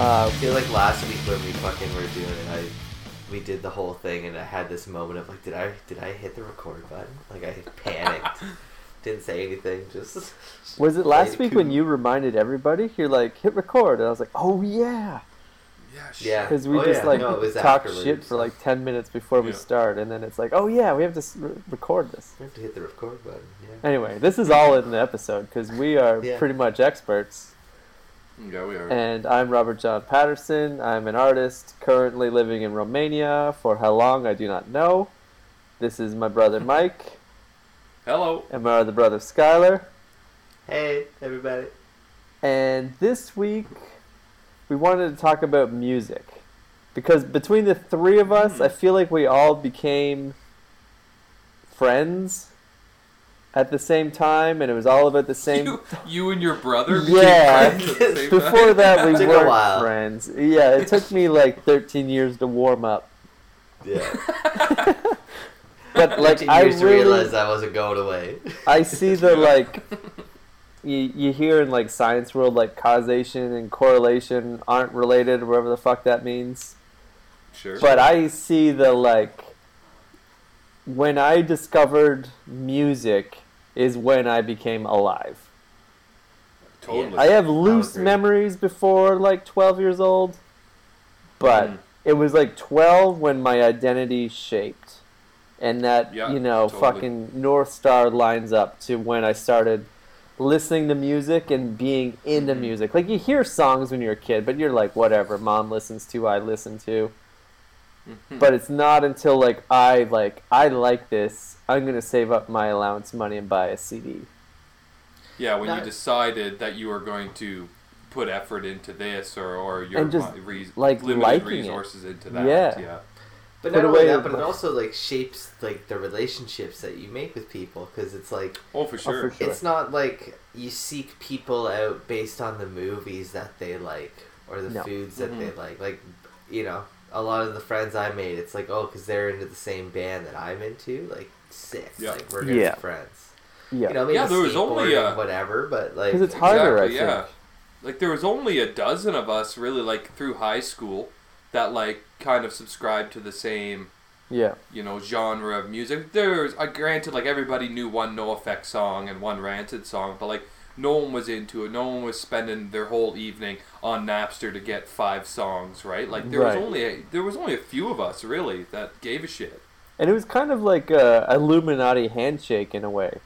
I feel like last week when we fucking were doing it, we did the whole thing and I had this moment of like, did I hit the record button? Like I panicked, didn't say anything. Just was it last week when you reminded everybody? You're like, hit record, and I was like, oh yeah, yeah, because we talked shit for like 10 minutes before we start, and then it's like, oh yeah, we have to record this. We have to hit the record button. Yeah. Anyway, this is all in the episode because we are pretty much experts. Yeah, we are. And I'm Robert John Patterson. I'm an artist currently living in Romania. For how long, I do not know. This is my brother Mike. Hello. And my other brother Skylar. Hey, everybody. And this week, we wanted to talk about music. Because between the three of us, I feel like we all became friends at the same time, and it was all about the same... You and your brother? Yeah. Before that, we weren't friends. Yeah, it took me like 13 years to warm up. Yeah. But like, I really... to realize that wasn't going away. I see the like... You hear in like science world, like causation and correlation aren't related, or whatever the fuck that means. Sure. But I see the like... When I discovered music is when I became alive. Totally. I have loose memories before like 12 years old, but it was like 12 when my identity shaped. And that, fucking North Star lines up to when I started listening to music and being into music. Like, you hear songs when you're a kid, but you're like, whatever, mom listens to, I listen to. But it's not until like I like this, I'm gonna save up my allowance money and buy a CD. Yeah, when you decided that you were going to put effort into this or your limited resources into that. Yeah. But not only that, but it also like shapes like the relationships that you make with people, because it's like for sure. It's not like you seek people out based on the movies that they like or the foods that they like. Like, you know, a lot of the friends I made, it's like, oh, because they're into the same band that I'm into, like, sick. Yeah. Like, we're going to be friends. Yeah. You know, maybe there was only whatever, but, like... Because it's harder, I think. Like, there was only a dozen of us, really, like, through high school, that, like, kind of subscribed to the same, you know, genre of music. There's, granted, like, everybody knew one NoFX song and one Rancid song, but, like, no one was into it. No one was spending their whole evening on Napster to get 5 songs, right? Like, there was only a few of us, really, that gave a shit. And it was kind of like a Illuminati handshake in a way.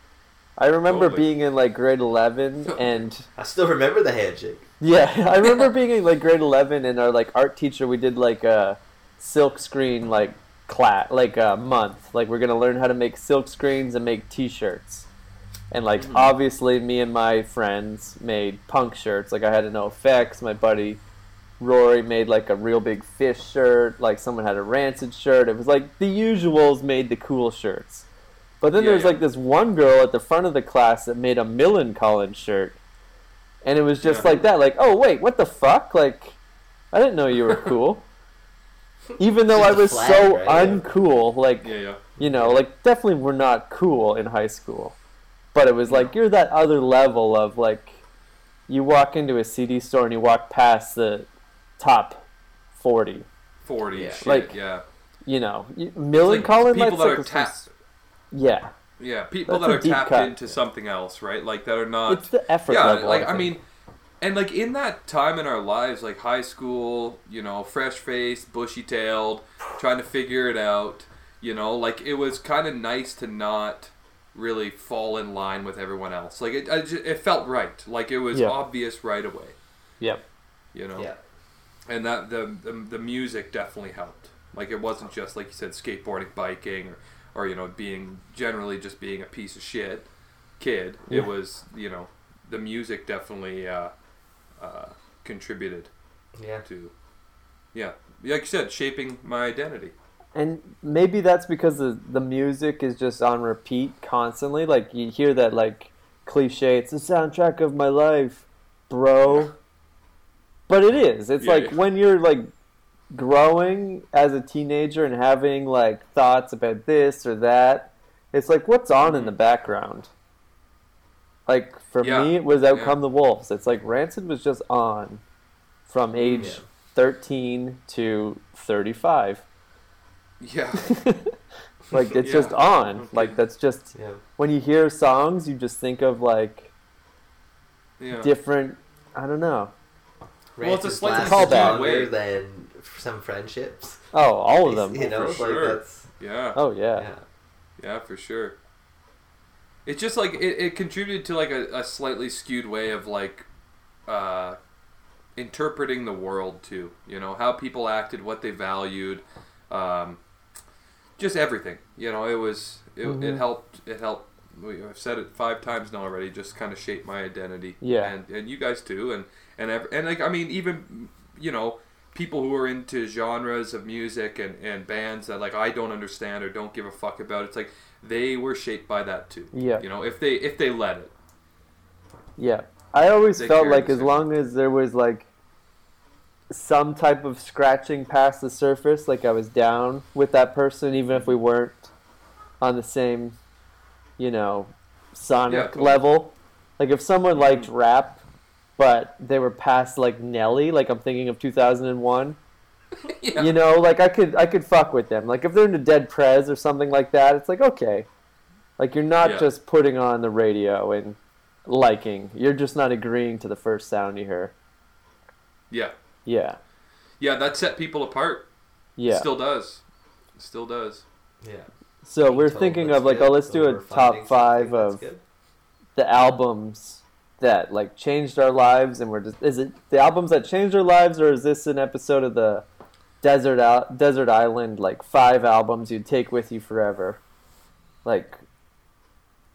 I remember being in, like, grade 11 and... I still remember the handshake. Yeah, I remember being in, like, grade 11 and our, like, art teacher, we did, like, a silk screen, like, class, like, a month. Like, we're going to learn how to make silk screens and make T-shirts. And, like, obviously, me and my friends made punk shirts. Like, I had a NoFX. My buddy Rory made, like, a Real Big Fish shirt. Like, someone had a Rancid shirt. It was, like, the usuals made the cool shirts. But then there's, like, this one girl at the front of the class that made a Millencolin shirt. And it was just like that. Like, oh, wait, what the fuck? Like, I didn't know you were cool. Even though I was so uncool. Like, you know, like, definitely we're not cool in high school. But it was like, you're that other level of, like, you walk into a CD store and you walk past the top 40. You know, Millencolin, like, people that are tapped. Yeah. Yeah, people that are tapped into something else, right? Like, that are not... It's the effort level. Yeah, like, I mean, and, like, in that time in our lives, like, high school, you know, fresh-faced, bushy-tailed, trying to figure it out, you know, like, it was kind of nice to not... really fall in line with everyone else. Like, it felt right. Like, it was obvious right away. Yep. You know? Yeah. And that the music definitely helped. Like, it wasn't just, like you said, skateboarding, biking, or you know, generally just being a piece of shit kid. Yeah. It was, you know, the music definitely contributed to, like you said, shaping my identity. And maybe that's because the music is just on repeat constantly. Like, you hear that, like, cliche. It's the soundtrack of my life, bro. But it is. It's when you're like growing as a teenager and having like thoughts about this or that. It's like what's on in the background. Like for me, it was Out Come the Wolves. It's like Rancid was just on from age 13 to 35. Yeah. Like it's just on. Okay. Like that's just when you hear songs, you just think of like different. I don't know. Well, it's a slight callback longer than some friendships. Oh, all of them. You know, for sure. Like that's Oh yeah. Yeah, for sure. It's just like it contributed to like a slightly skewed way of like interpreting the world too. You know how people acted, what they valued, just everything. You know, it helped. I've said it 5 times now already. Just kind of shaped my identity. Yeah, and you guys too, and like I mean, even you know, people who are into genres of music and bands that like I don't understand or don't give a fuck about. It's like. They were shaped by that too. Yeah. You know, if they let it. Yeah. I always felt like as long as there was like some type of scratching past the surface, like I was down with that person, even if we weren't on the same, you know, sonic level. Like if someone liked rap, but they were past like Nelly, like I'm thinking of 2001. Yeah. You know, like I could fuck with them. Like if they're into Dead Prez or something like that, it's like okay, like you're not just putting on the radio and liking. You're just not agreeing to the first sound you hear. Yeah. That set people apart. Yeah, it still does. Yeah. So we're thinking of like, let's do a top 5 of the albums that like changed our lives, and we're just—is it the albums that changed our lives, or is this an episode of the? Desert Island, like 5 albums you'd take with you forever, like,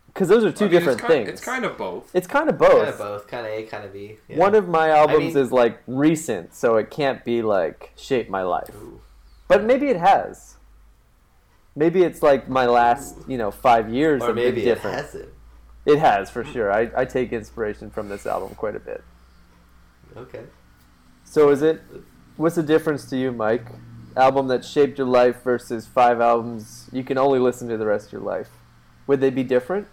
because those are two different things. It's kind of both. Kind of A, kind of B. Yeah. One of my albums is like recent, so it can't be like shape my life. Ooh. But maybe it has. Maybe it's like my last, 5 years. Or maybe it hasn't. It has for sure. I take inspiration from this album quite a bit. Okay. So is it? What's the difference to you, Mike? Album that shaped your life versus 5 albums you can only listen to the rest of your life. Would they be different?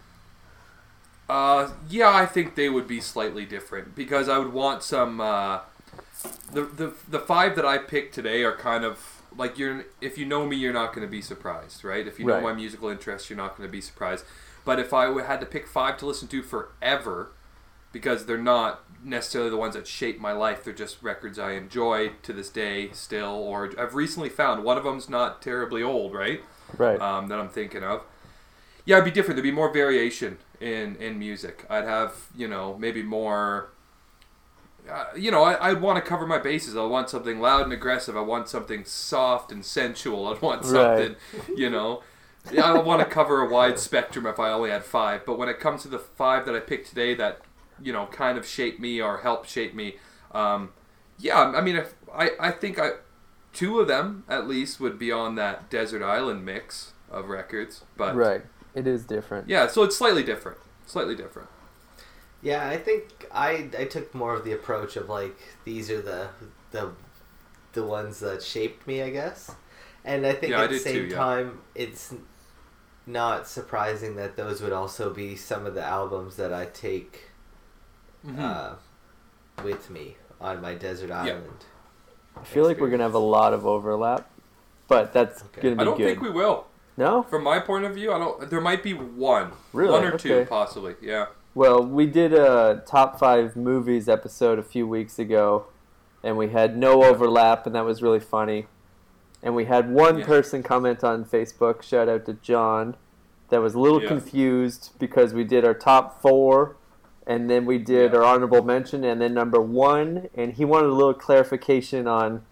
Yeah, I think they would be slightly different because I would want some. The 5 that I picked today are kind of like if you know me, you're not going to be surprised, right? If you know my musical interests, you're not going to be surprised. But if I had to pick 5 to listen to forever, because they're not necessarily the ones that shape my life. They're just records I enjoy to this day still, or I've recently found. One of them's not terribly old, right? Right. That I'm thinking of. Yeah, it'd be different. There'd be more variation in music. I'd have, maybe more... I'd want to cover my bases. I want something loud and aggressive. I want something soft and sensual. I'd want something, I don't want to cover a wide spectrum if I only had 5. But when it comes to the 5 that I picked today that... kind of shape me or help shape me. I mean, if I think 2 of them at least would be on that Desert Island mix of records, but it is different. Yeah, so it's slightly different. Yeah, I think I took more of the approach of like these are the ones that shaped me, I guess. And I think at the same time, it's not surprising that those would also be some of the albums that I take with me on my desert island. I feel like we're gonna have a lot of overlap, but that's gonna be good. I don't think we will. No, from my point of view, I don't. There might be one or two possibly. Yeah. Well, we did a top 5 movies episode a few weeks ago, and we had no overlap, and that was really funny. And we had one person comment on Facebook, shout out to John, that was a little confused because we did our top 4, and then we did our honorable mention, and then number 1, and he wanted a little clarification on,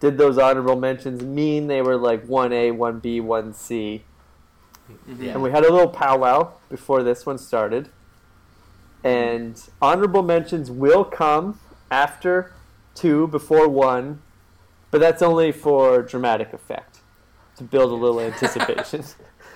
did those honorable mentions mean they were like 1A, 1B, 1C? Yeah. And we had a little powwow before this one started. And honorable mentions will come after 2, before 1, but that's only for dramatic effect, to build a little anticipation.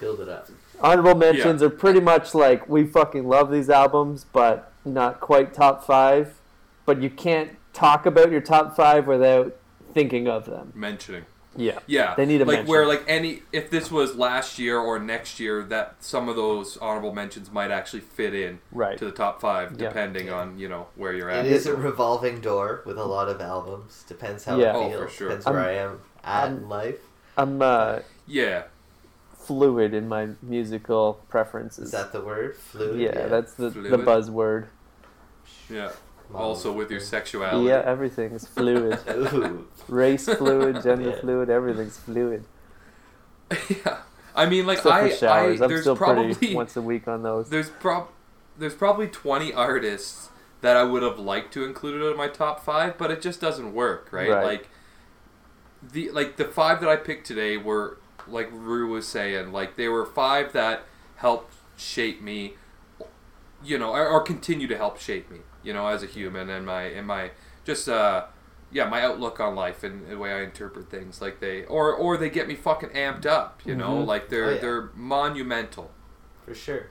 Build it up. Honorable mentions are pretty much like, we fucking love these albums, but not quite top five. But you can't talk about your top five without thinking of them. Mentioning. Yeah. Yeah. They need a mention. Where, like, any, if this was last year or next year, that some of those honorable mentions might actually fit in to the top five, depending on, you know, where you're at. It is a revolving door with a lot of albums. Depends how I feel. Oh, for sure. Depends where I am at in life. I'm, fluid in my musical preferences. Is that the word? Fluid? Yeah, that's the buzzword. Yeah. Also with your sexuality. Yeah, everything's fluid. Race fluid, gender fluid, everything's fluid. Yeah. I mean, like, except for showers. I'm still probably pretty once a week on those. There's probably 20 artists that I would have liked to include in my top five, but it just doesn't work, right? Like, the five that I picked today were, like Rue was saying, like, they were five that helped shape me, you know, or continue to help shape me, you know, as a human, and my just my outlook on life and the way I interpret things. Like, they or they get me fucking amped up, you know, like they're monumental. For sure.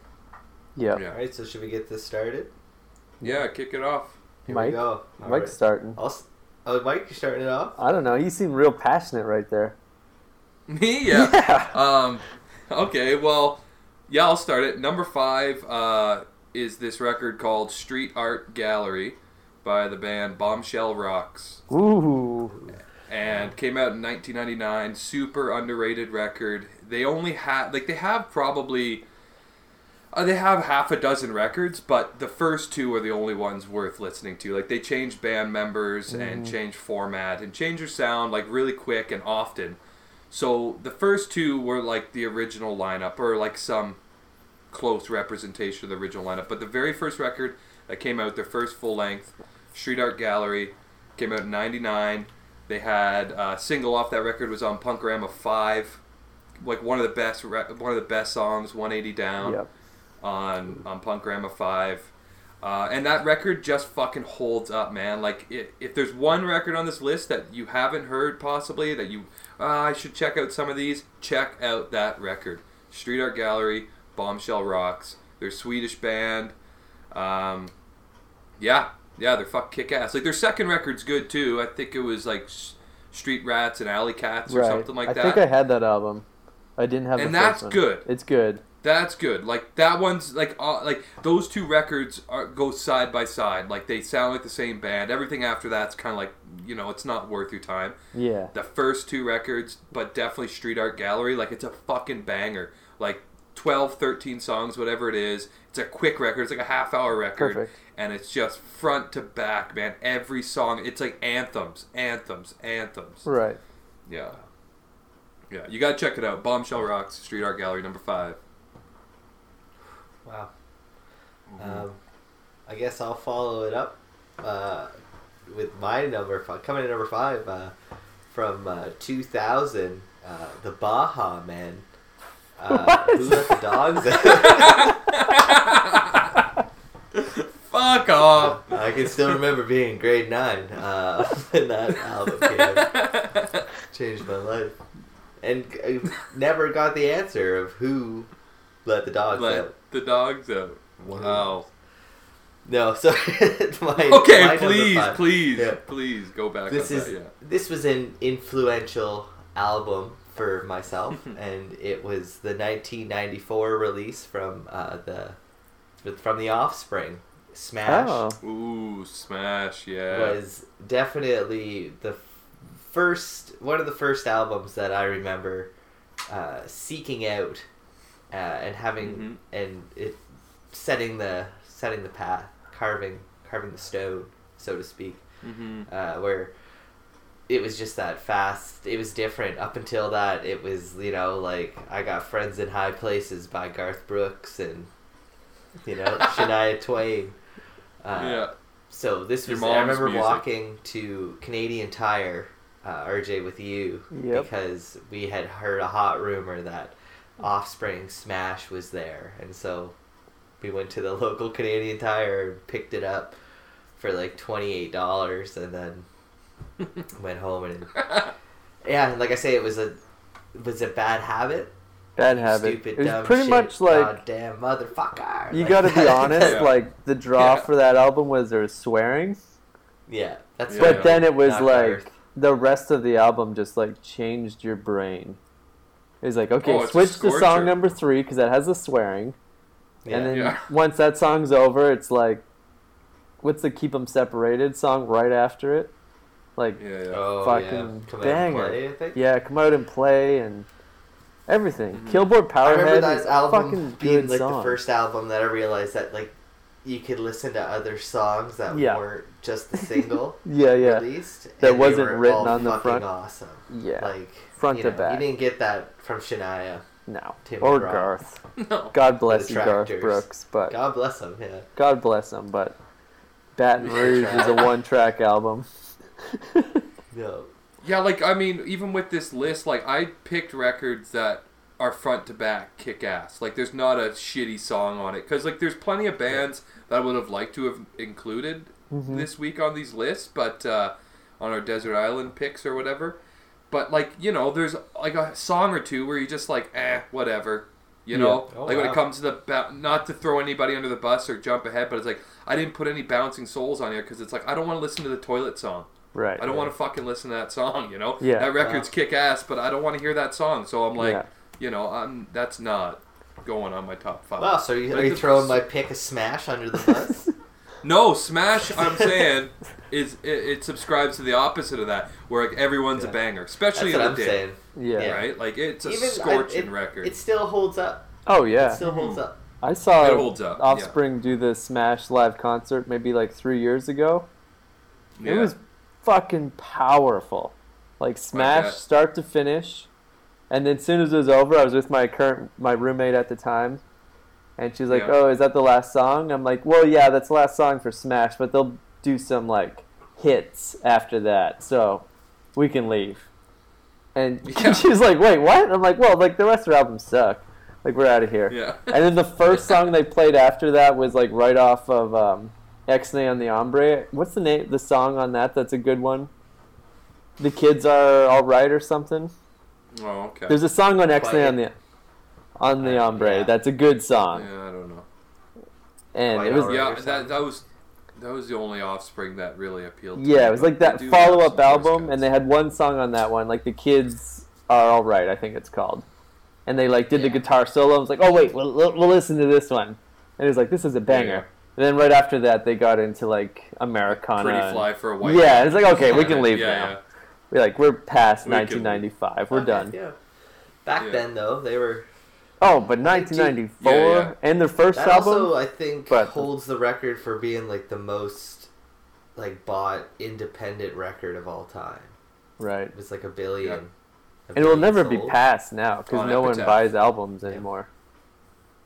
Yeah. All right, so should we get this started? Yeah, kick it off. Here Mike, we go. All Mike's right. starting. Oh, Mike, you starting it off? I don't know. You seem real passionate right there. Me? Yeah. Okay, well, yeah, I'll start it. Number five is this record called Street Art Gallery by the band Bombshell Rocks. Ooh. And came out in 1999. Super underrated record. They only had, like, they have probably, they have half a dozen records, but the first two are the only ones worth listening to. Like, they change band members and change format and change their sound, like, really quick and often. So the first two were like the original lineup, or like some close representation of the original lineup. But the very first record that came out, their first full length, Street Art Gallery, came out in 99. They had a single off that record was on Punk-O-Rama 5, like one of the best songs, 180 Down, on Punk-O-Rama 5. And that record just fucking holds up, man. Like, if there's one record on this list that you haven't heard, possibly, that you, I should check out some of these, check out that record. Street Art Gallery, Bombshell Rocks. They're a Swedish band. They're fuck kick-ass. Like, their second record's good, too. I think it was, like, Street Rats and Alley Cats or something like that. I think I had that album. I didn't have the first one. And that's good. It's good. That's good. Like, that one's, like those two records go side by side. Like, they sound like the same band. Everything after that's kind of like, you know, it's not worth your time. Yeah. The first two records, but definitely Street Art Gallery, like, it's a fucking banger. Like, 12, 13 songs, whatever it is. It's a quick record. It's like a half-hour record. Perfect. And it's just front to back, man. Every song, it's like anthems. Right. Yeah. Yeah, you gotta check it out. Bombshell Rocks, Street Art Gallery, number 5. Wow. I guess I'll follow it up with my number 5. Coming in number 5 from 2000, the Baha Men. Who Let the Dogs Out? Fuck off. I can still remember being in grade 9 when that album came out. Changed my life. And I never got the answer of who let the dogs out. The dogs out. Wow. No, so my please go back. This was an influential album for myself, and it was the 1994 release from The Offspring. Smash. Oh. Ooh, Smash! Yeah, was definitely the first one of the first albums that I remember seeking out. And having and it setting the path, carving the stone, so to speak, where it was just that fast. It was different. Up until that, it was, you know, like, I Got Friends in High Places by Garth Brooks and, you know, Shania Twain. So this was, I remember walking to Canadian Tire, RJ with you, because we had heard a hot rumor that Offspring Smash was there, and so we went to the local Canadian Tire and picked it up for like $28 and then went home and like I say, it was a bad habit Bad Habit. Stupid, it was pretty shit. Much like, goddamn motherfucker. You like, gotta be honest. Yeah. Like the draw for that album was there was swearing. Yeah, that's. But right. Then it was not like earth. The rest of the album just like changed your brain. It was like, okay, switch to song number 3 because that has the swearing. Yeah. And then once that song's over, it's like, what's the Keep 'Em Separated song right after it? Like, fucking banger. Yeah, Come Out and Play and everything. Mm-hmm. Killboard Powerhead. I remember that album being like song. The first album that I realized that like you could listen to other songs that weren't just the single released. That wasn't written on the front. Awesome. Yeah. Like, front to back. You didn't get that from Shania. No. Tim or Garth. No. God bless you, Garth Brooks. But God bless him, yeah. God bless him, but Baton Rouge is a one-track album. No. Yeah, like, I mean, even with this list, like, I picked records that are front to back kick-ass. Like, there's not a shitty song on it. Because, like, there's plenty of bands that I would have liked to have included this week on these lists, but on our Desert Island picks or whatever. But, like, you know, there's, like, a song or two where you're just like, eh, whatever. You know? Yeah. Oh, like, when it comes to not to throw anybody under the bus or jump ahead, but it's like, I didn't put any Bouncing Souls on here because it's like, I don't want to listen to the toilet song. Right. I don't want to fucking listen to that song, you know? Yeah. That record's kick-ass, but I don't want to hear that song. So I'm like, you know, that's not going on my top 5. Wow, so are you throwing my pick of Smash under the bus? No, Smash, I'm saying, it subscribes to the opposite of that, where like everyone's a banger, especially in the day. Yeah. Right? Like, it's a scorching record. It still holds up. Oh, yeah. It still holds up. I saw Offspring do the Smash live concert maybe like 3 years ago. Yeah. It was fucking powerful. Like, Smash, start to finish. And then as soon as it was over, I was with my roommate at the time. And she's like, oh, is that the last song? I'm like, well, yeah, that's the last song for Smash, but they'll do some, like, hits after that, so we can leave. And she was like, wait, what? And I'm like, well, like, the rest of the album suck. Like, we're out of here. Yeah. And then the first song they played after that was, like, right off of X-Nay on the Ombre. What's the name? The song on that that's a good one? The Kids Are All Right or something? Oh, okay. There's a song on X-Nay on the Ombre. Yeah. That's a good song. Yeah, I don't know. And it was that was the only Offspring that really appealed to me. Yeah, it was like that follow-up album, and they had one song on that one, like The Kids Are All Right, I think it's called. And they like did the guitar solo. I was like, oh wait, we'll listen to this one. And it was like, this is a banger. Yeah. And then right after that, they got into like Americana. Pretty Fly for a White. Yeah, it's like, okay, we can leave now. Yeah. We're past 1995. We're done. Yeah. Back then though, they were. Oh, but 1994 and their first album also, I think, holds the record for being like the most like bought independent record of all time. Right. It was like a billion. Yeah. And it will never be passed now because no one buys albums anymore.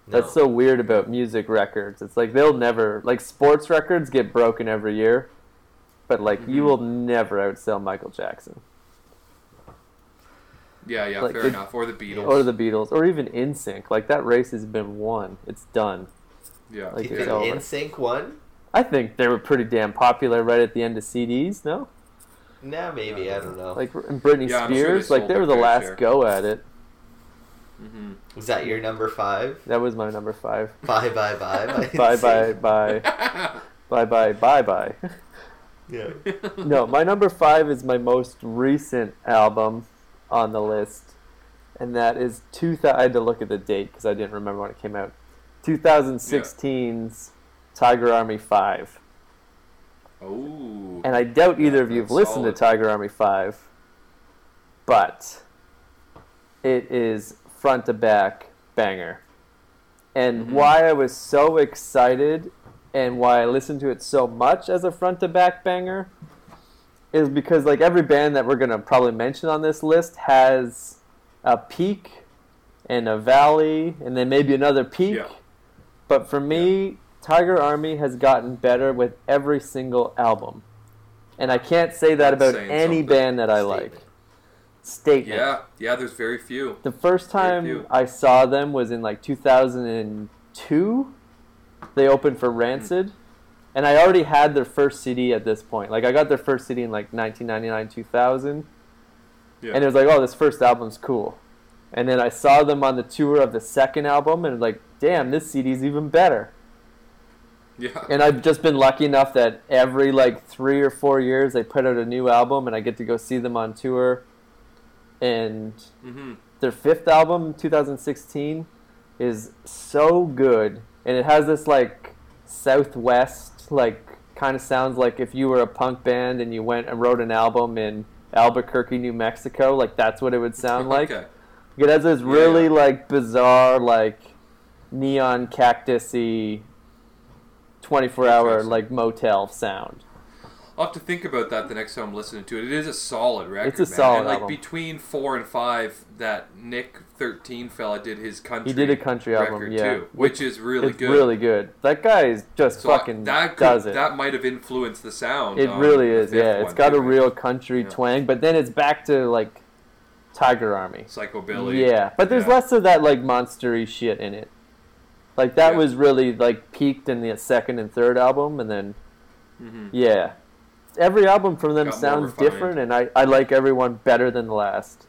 No. That's so weird about music records. It's like they'll never like sports records get broken every year, but like you will never outsell Michael Jackson. Yeah, like fair enough. Or the Beatles. Or the Beatles. Or even NSYNC. Like, that race has been won. It's done. Yeah. Like, do you think NSYNC won? I think they were pretty damn popular right at the end of CDs, no? Nah, maybe. I don't know. Like, and Britney Spears, sure they were the last go at it. Mm-hmm. Was that your number 5? That was my number 5. Bye. Bye. Bye. Yeah. No, my number 5 is my most recent album on the list, and that is I had to look at the date because I didn't remember when it came out. 2016's Tiger Army 5. Oh. And I doubt either of you have listened to Tiger Army 5, but it is front to back banger. And why I was so excited and why I listened to it so much as a front to back banger is because like every band that we're going to probably mention on this list has a peak and a valley and then maybe another peak. Yeah. But for me, Tiger Army has gotten better with every single album. And I can't say that about any band that I like. Statement. Yeah, there's very few. The first time I saw them was in like 2002. They opened for Rancid. And I already had their first CD at this point. Like, I got their first CD in, like, 1999, 2000. Yeah. And it was like, oh, this first album's cool. And then I saw them on the tour of the second album, and like, damn, this CD's even better. Yeah. And I've just been lucky enough that every like 3 or 4 years they put out a new album, and I get to go see them on tour. And their fifth album, 2016, is so good, and it has this like Southwest, like kind of sounds like if you were a punk band and you went and wrote an album in Albuquerque, New Mexico, like that's what it would sound like. Okay. It has this really like bizarre, like neon cactus-y 24-hour like motel sound. I'll have to think about that the next time I'm listening to it. It is a solid record. It's a solid and, like, album. Between 4 and 5, that Nick 13 fella did his country. He did a country record album, too, which is really good. Really good. That guy is just does it. That might have influenced the sound. It really is. Yeah, it's got a real country twang, but then it's back to like Tiger Army, psychobilly. Yeah, but there's less of that like monstery shit in it. Like that was really like peaked in the second and third album, and then every album from them sounds different, and I like every one better than the last.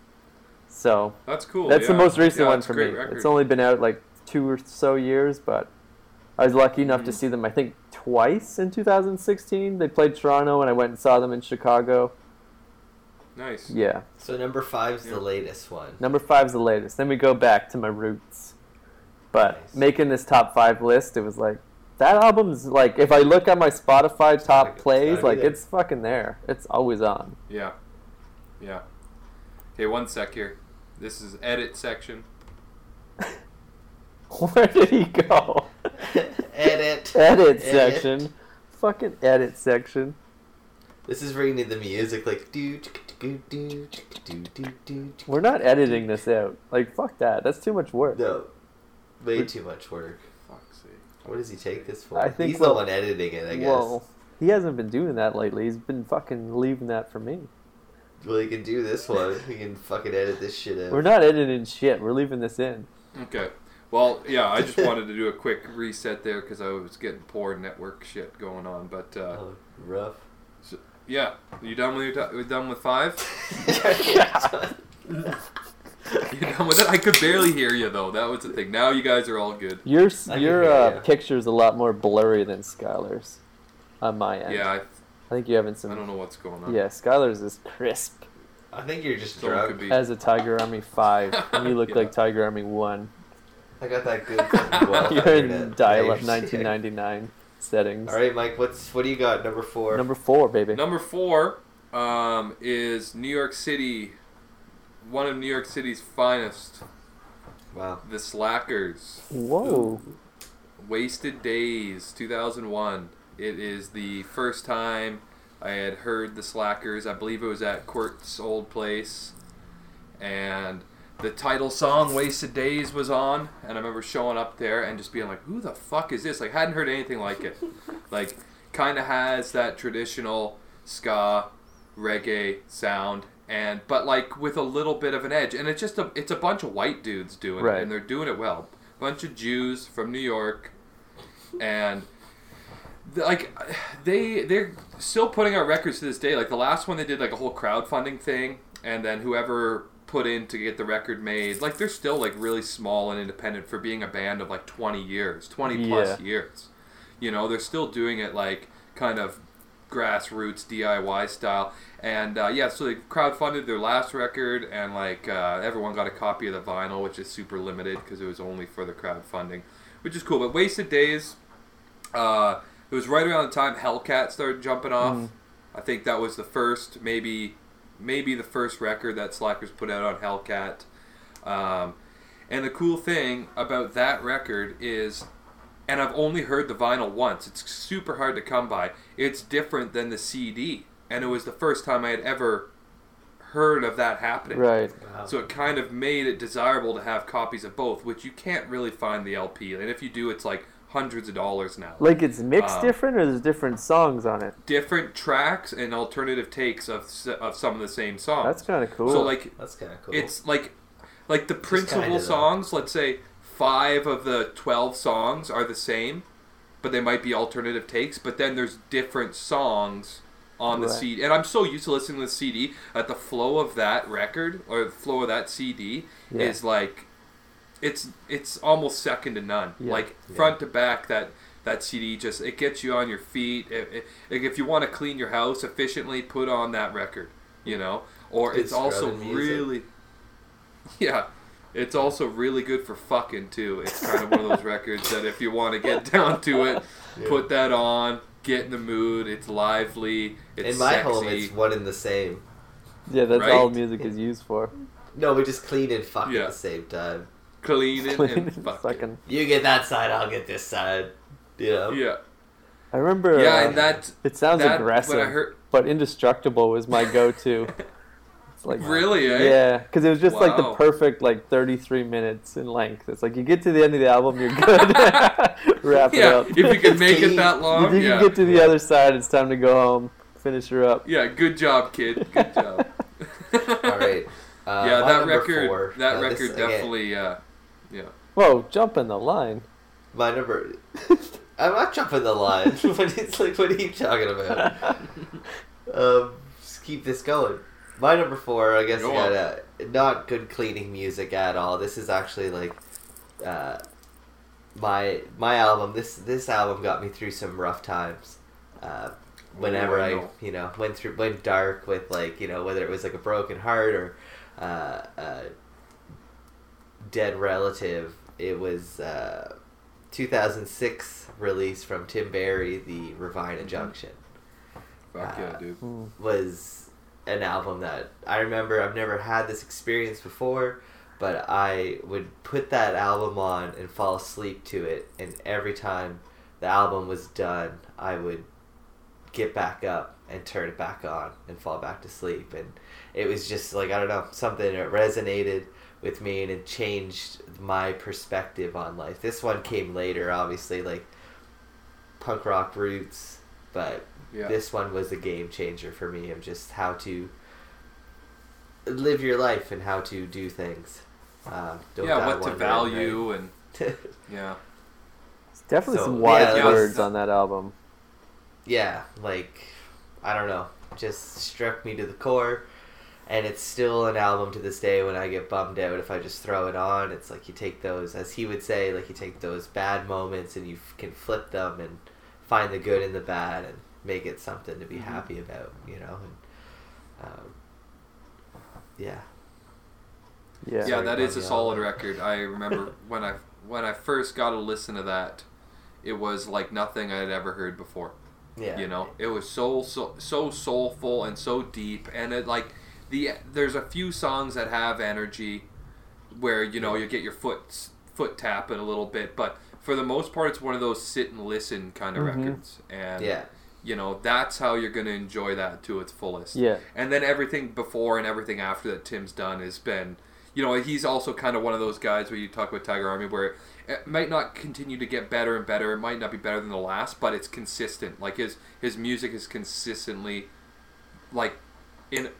So that's cool. That's the most recent one for me. Record. It's only been out like 2 or so years, but I was lucky enough to see them, I think, twice in 2016. They played Toronto, and I went and saw them in Chicago. Nice. Yeah. So number 5's the latest one. Number 5's the latest. Then we go back to my roots. But making this top 5 list, it was like, that album's like, if I look at my Spotify top plays, like it's fucking there. It's always on. Yeah. Yeah. Hey, one sec here. This is edit section. Where did he go? Edit section. Fucking edit section. This is bringing the music like do. We're not editing this out. Like fuck that. That's too much work. No. Way too much work. What does he take this for? I think he's the one editing it, I guess. Well, he hasn't been doing that lately. He's been fucking leaving that for me. Well, he can do this one. He can fucking edit this shit out. We're not editing shit. We're leaving this in. Okay. Well, yeah, I just wanted to do a quick reset there because I was getting poor network shit going on. But rough. So, yeah. You done with you done with 5? Yeah. You know, I could barely hear you though. That was the thing. Now you guys are all good. Your picture's a lot more blurry than Skylar's on my end. Yeah, I think you haven't seen. I don't know what's going on. Yeah, Skylar's is crisp. I think you're just drunk. As a Tiger Army 5, and you look like Tiger Army 1. I got that good. You're in dial-up 1999 settings. All right, Mike. What do you got? Number 4. Number 4, baby. Number 4 is New York City. One of New York City's finest. Wow. The Slackers. Whoa. Wasted Days, 2001. It is the first time I had heard The Slackers. I believe it was at Quirt's old place. And the title song, Wasted Days, was on. And I remember showing up there and just being like, who the fuck is this? Like, hadn't heard anything like it. Like, kind of has that traditional ska, reggae sound. But like with a little bit of an edge, and it's a bunch of white dudes doing it, and they're doing it well. Bunch of Jews from New York, and like they're still putting out records to this day. Like the last one they did like a whole crowdfunding thing, and then whoever put in to get the record made, like they're still like really small and independent for being a band of like 20 plus years. You know, they're still doing it like kind of grassroots DIY style, and so they crowdfunded their last record, and like everyone got a copy of the vinyl, which is super limited because it was only for the crowdfunding, which is cool. But Wasted Days, it was right around the time Hellcat started jumping off. I think that was the first, maybe the first record that Slackers put out on Hellcat. And the cool thing about that record is, and I've only heard the vinyl once. It's super hard to come by. It's different than the CD. And it was the first time I had ever heard of that happening. Right. Wow. So it kind of made it desirable to have copies of both, which you can't really find the LP. And if you do, it's like hundreds of dollars now. Like it's mixed different, or there's different songs on it? Different tracks and alternative takes of some of the same songs. That's kind of cool. So like, that's kind of cool. It's like the principal songs, let's say... 5 of the 12 songs are the same, but they might be alternative takes. But then there's different songs on the CD. And I'm so used to listening to the CD that the flow of that record or the flow of that CD is like, it's almost second to none. Yeah. Like front to back, that CD just, it gets you on your feet. If you want to clean your house efficiently, put on that record, you know? Or it's also really, it's also really good for fucking too. It's kind of one of those records that if you want to get down to it, put that on, get in the mood. It's lively. It's in my sexy. Home, it's one and the same. Yeah, that's all music is used for. No, we just clean and fuck at the same time. Clean and fucking. You get that side, I'll get this side. You know? Yeah. I remember. Yeah, and that it sounds aggressive, but Indestructible was my go-to. Like, really, eh? Yeah, because it was just like the perfect 33 minutes in length. It's like you get to the end of the album, you're good. Wrap it up. If you can make it that long. If you can get to the other side, it's time to go home, finish her up. Yeah, good job, kid. Good job. All right. Yeah, that record. Four. That record definitely. Whoa! Jump in the line. My number. I'm not jumping the line. What are you talking about? Just keep this going. My number four, I guess, not good cleaning music at all. This is actually my album. This album got me through some rough times. Whenever I went dark with whether it was a broken heart or a dead relative. It was 2006 release from Tim Barry, the Ravine Injunction. Fuck yeah, dude! An album that I remember, I've never had this experience before, but I would put that album on and fall asleep to it, and every time the album was done, I would get back up and turn it back on and fall back to sleep. And it was just something that resonated with me, and it changed my perspective on life. This one came later, obviously, punk rock roots, but yeah. This one was a game changer for me of just how to live your life and how to do things. What to value and It's definitely some wise words on that album. Yeah, I don't know, just struck me to the core, and it's still an album to this day when I get bummed out if I just throw it on. It's you take those, as he would say, you take those bad moments and you can flip them and find the good and the bad and make it something to be happy about, and that is a solid record. I remember when I first got to listen to that, it was like nothing I had ever heard before. It was so soulful and so deep, and it there's a few songs that have energy where you get your foot tapping a little bit, but for the most part it's one of those sit and listen kind of records, and that's how you're going to enjoy that to its fullest. Yeah. And then everything before and everything after that Tim's done has been, he's also kind of one of those guys where you talk about Tiger Army, where it might not continue to get better and better. It might not be better than the last, but it's consistent. His music is consistently,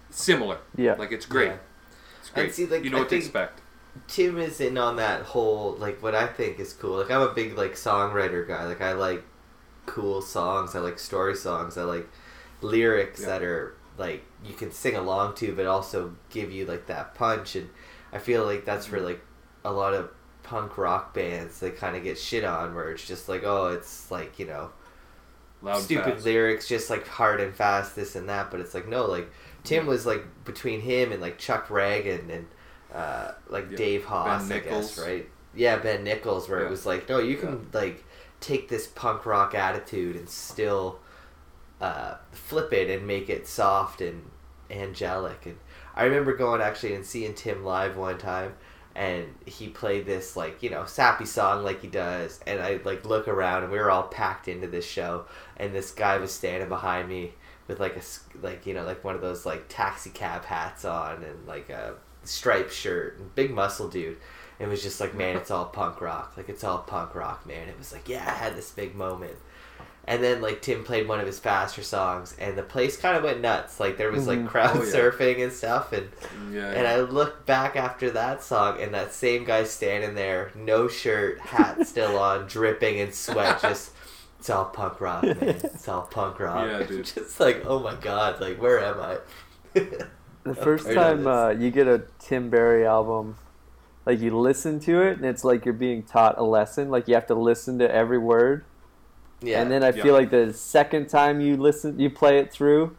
similar. Yeah. It's great. Yeah. It's great. And see, you know what to expect. Tim is in on that whole, what I think is cool. I'm a big, songwriter guy. I like cool songs, I like story songs, I like lyrics that are you can sing along to but also give you that punch, and I feel that's where a lot of punk rock bands they kind of get shit on, where it's just it's loud, stupid fast lyrics, just hard and fast, this and that, but it's no, Tim was between him and Chuck Reagan and Dave Haas, I guess, right? Yeah, Ben Nichols, where it was no, you can take this punk rock attitude and still flip it and make it soft and angelic. And I remember going actually and seeing Tim live one time, and he played this sappy song he does, and I look around and we were all packed into this show, and this guy was standing behind me with one of those taxi cab hats on and a striped shirt and big muscle dude. It was just man, it's all punk rock. It's all punk rock, man. It was I had this big moment. And then, Tim played one of his faster songs, and the place kind of went nuts. There was, crowd surfing and stuff. And I looked back after that song, and that same guy standing there, no shirt, hat still on, dripping in sweat, just It's all punk rock, man. It's all punk rock. Yeah, dude. Just like, oh my god, like, where am I? The first time you get a Tim Barry album, like, you listen to it, and it's like you're being taught a lesson. Like, you have to listen to every word. Yeah. And then I feel like the second time you listen, you play it through,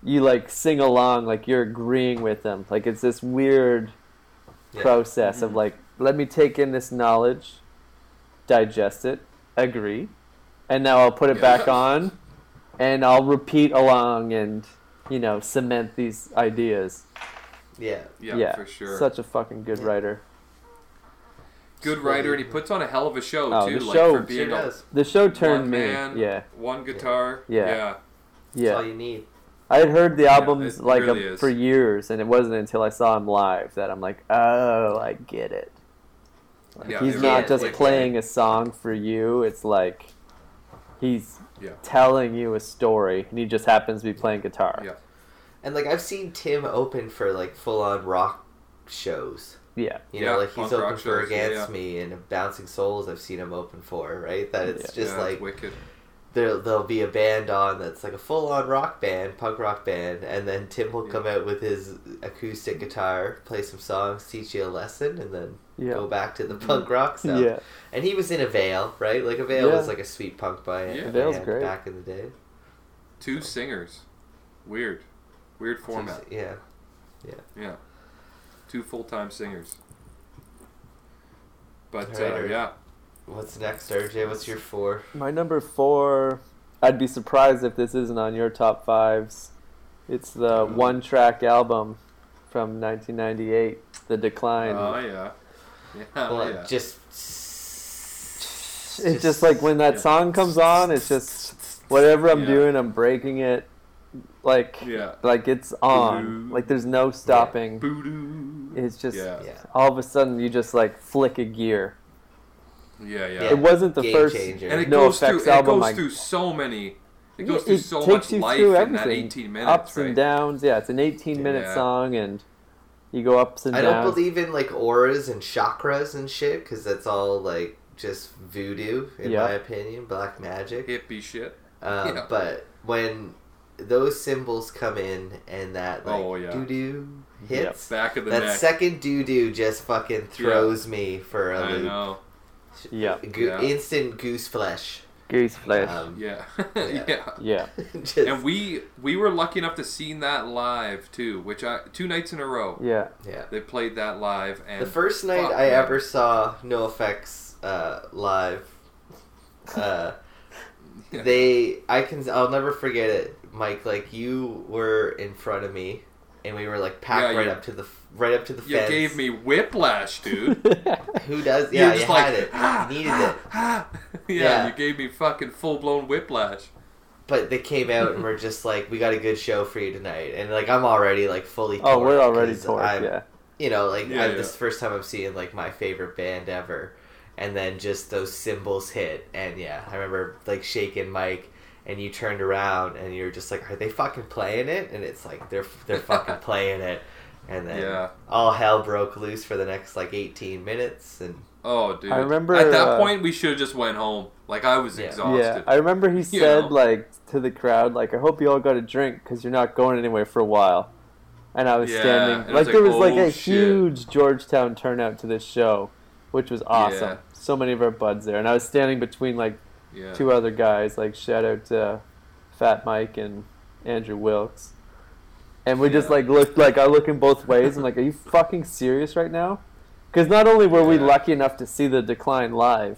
you, like, sing along, like, you're agreeing with them. Like, it's this weird process of, like, let me take in this knowledge, digest it, agree, and now I'll put it back on, and I'll repeat along and, you know, cement these ideas. Yeah, for sure. Such a fucking good writer. Good writer, and he puts on a hell of a show, too. The, like, show, for being the show turned me. Man, one guitar. Yeah. That's all you need. I had heard the albums, like, really for years, and it wasn't until I saw him live that I'm like, oh, I get it. Like, he's not just playing a song for you. It's like he's telling you a story, and he just happens to be playing guitar. Yeah. And, like, I've seen Tim open for, like, full-on rock shows. Yeah. You know, like, he's open for Against Me and Bouncing Souls. I've seen him open for, right? That it's just, like, wicked. There'll be a band on that's like a full-on rock band, punk rock band, and then Tim will come out with his acoustic guitar, play some songs, teach you a lesson, and then go back to the punk rock stuff. Yeah. And he was in Avail, right? Like, Avail was like a sweet punk band, great. Back in the day. Two singers. Weird format. Yeah. Two full-time singers. But, yeah. What's next, RJ? What's your 4? My number 4, I'd be surprised if this isn't on your top 5s. It's the one-track album from 1998, The Decline. Oh, yeah. It's just like when that song comes on, it's just whatever I'm doing, I'm breaking it. Like it's on. Like, there's no stopping. It's just all of a sudden you just, like, flick a gear. Yeah. It wasn't the game first changer. And it NoFX album. It goes through so many. It goes through so much life in that 18 minutes. Ups and downs. Yeah, it's an 18-minute song, and you go ups and downs. I don't believe in, like, auras and chakras and shit, because that's all, like, just voodoo, in my opinion. Black magic. Hippie shit. But when those symbols come in and that, like, doo-doo hits, back of the neck. Second doo-doo just fucking throws me for a loop. I know. Instant goose flesh. And we were lucky enough to see that live too, which two nights in a row. They played that live, and the first night I ever saw NoFX live, I'll never forget it, Mike. Like, you were in front of me, and we were, like, packed right up to the fence. You gave me whiplash, dude. Who does? Yeah, you had it. You needed it. You gave me fucking full-blown whiplash. But they came out and were just like, we got a good show for you tonight. And, like, I'm already, like, fully torn. Oh, we're already torn, You know, like, this is the first time I'm seeing, like, my favorite band ever. And then just those cymbals hit. And, I remember, like, shaking Mike. And you turned around and you're just like, are they fucking playing it? And it's like, they're fucking playing it. And then all hell broke loose for the next, like, 18 minutes. And oh, dude. I remember at that point we should have just went home. Like, I was exhausted. Yeah, I remember he said, like, to the crowd, like, I hope you all got a drink because you're not going anywhere for a while. And I was standing. Like, there was, like, a huge Georgetown turnout to this show, which was awesome. Yeah. So many of our buds there. And I was standing between, like, two other guys, like, shout out to Fat Mike and Andrew Wilkes, and we just, like, looked, like, I look in both ways, and like, are you fucking serious right now? Because not only were we lucky enough to see The Decline live,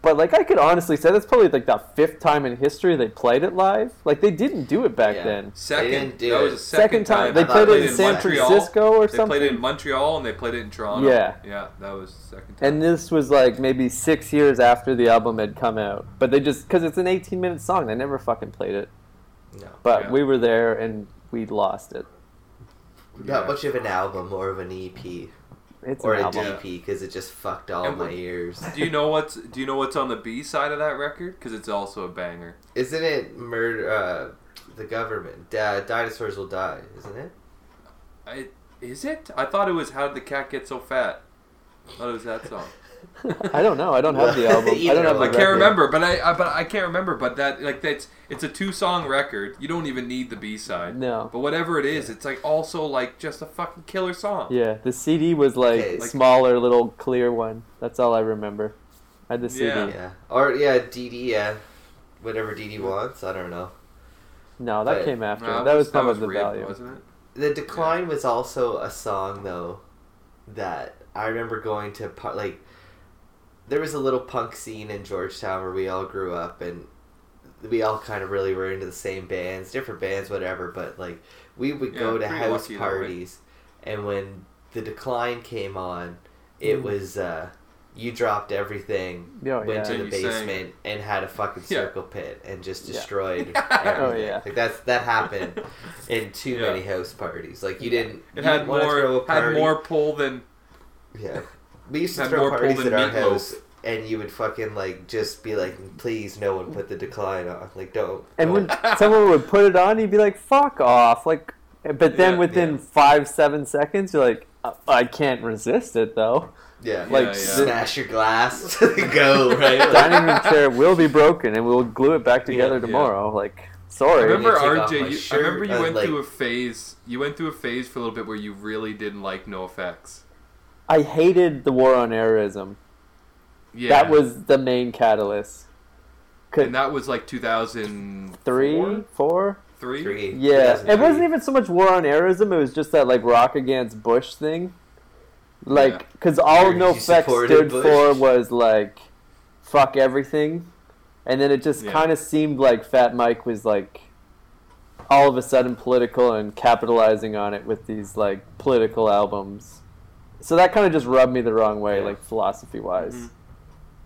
but, like, I could honestly say that's probably, like, the 5th time in history they played it live. Like, they didn't do it back then. That was the second time. They played it in San Francisco or something. They played it in Montreal, and they played it in Toronto. Yeah, that was the second time. And this was, like, maybe 6 years after the album had come out. But they just, because it's an 18-minute song, they never fucking played it. No. But we were there, and we lost it. Not much of an album, more of an EP. It's or a DP, because it just fucked all my ears. Do you know what's on the B side of that record? Because it's also a banger. Isn't it Murder? The Government. Dinosaurs Will Die, isn't it? Is it? I thought it was How Did the Cat Get So Fat. I thought it was that song. I don't know. I don't have the album. I don't have the record. I can't remember. But that, like, it's a 2-song record. You don't even need the B-side. No. But whatever it is, it's like also like just a fucking killer song. Yeah. The CD was like smaller, little clear one. That's all I remember. I had the CD. Yeah. Or DD. Yeah. Whatever DD wants. I don't know. No, that came after. That was some of the value, wasn't it? The Decline was also a song though that I remember going to like. There was a little punk scene in Georgetown where we all grew up, and we all kind of really were into the same bands, different bands, whatever, but, like, we would go to house parties, and when The Decline came on, it was, you dropped everything, went to the basement, and had a fucking circle pit, and just destroyed everything. Like, that happened in too many house parties. Like, you didn't... It had more pull than... Yeah. We used to throw parties at our house, and you would fucking, like, just be like, please, no one put The Decline on. Like, don't. And when someone would put it on, you'd be like, fuck off. Like, but then within 5-7 seconds, you're like, I can't resist it, though. Yeah. Like, smash your glass to the go, right? Like, dining room chair will be broken, and we'll glue it back together tomorrow. Like, sorry. You went through a phase for a little bit where you really didn't like NoFX. I hated the war on errorism. Yeah. That was the main catalyst. And that was like 2003? 4? 3? Yeah. It wasn't even so much war on errorism. It was just that like rock against Bush thing. Like, because all NoFX stood for was like, fuck everything. And then it just kind of seemed like Fat Mike was like, all of a sudden political and capitalizing on it with these like political albums. So that kind of just rubbed me the wrong way, like, philosophy-wise.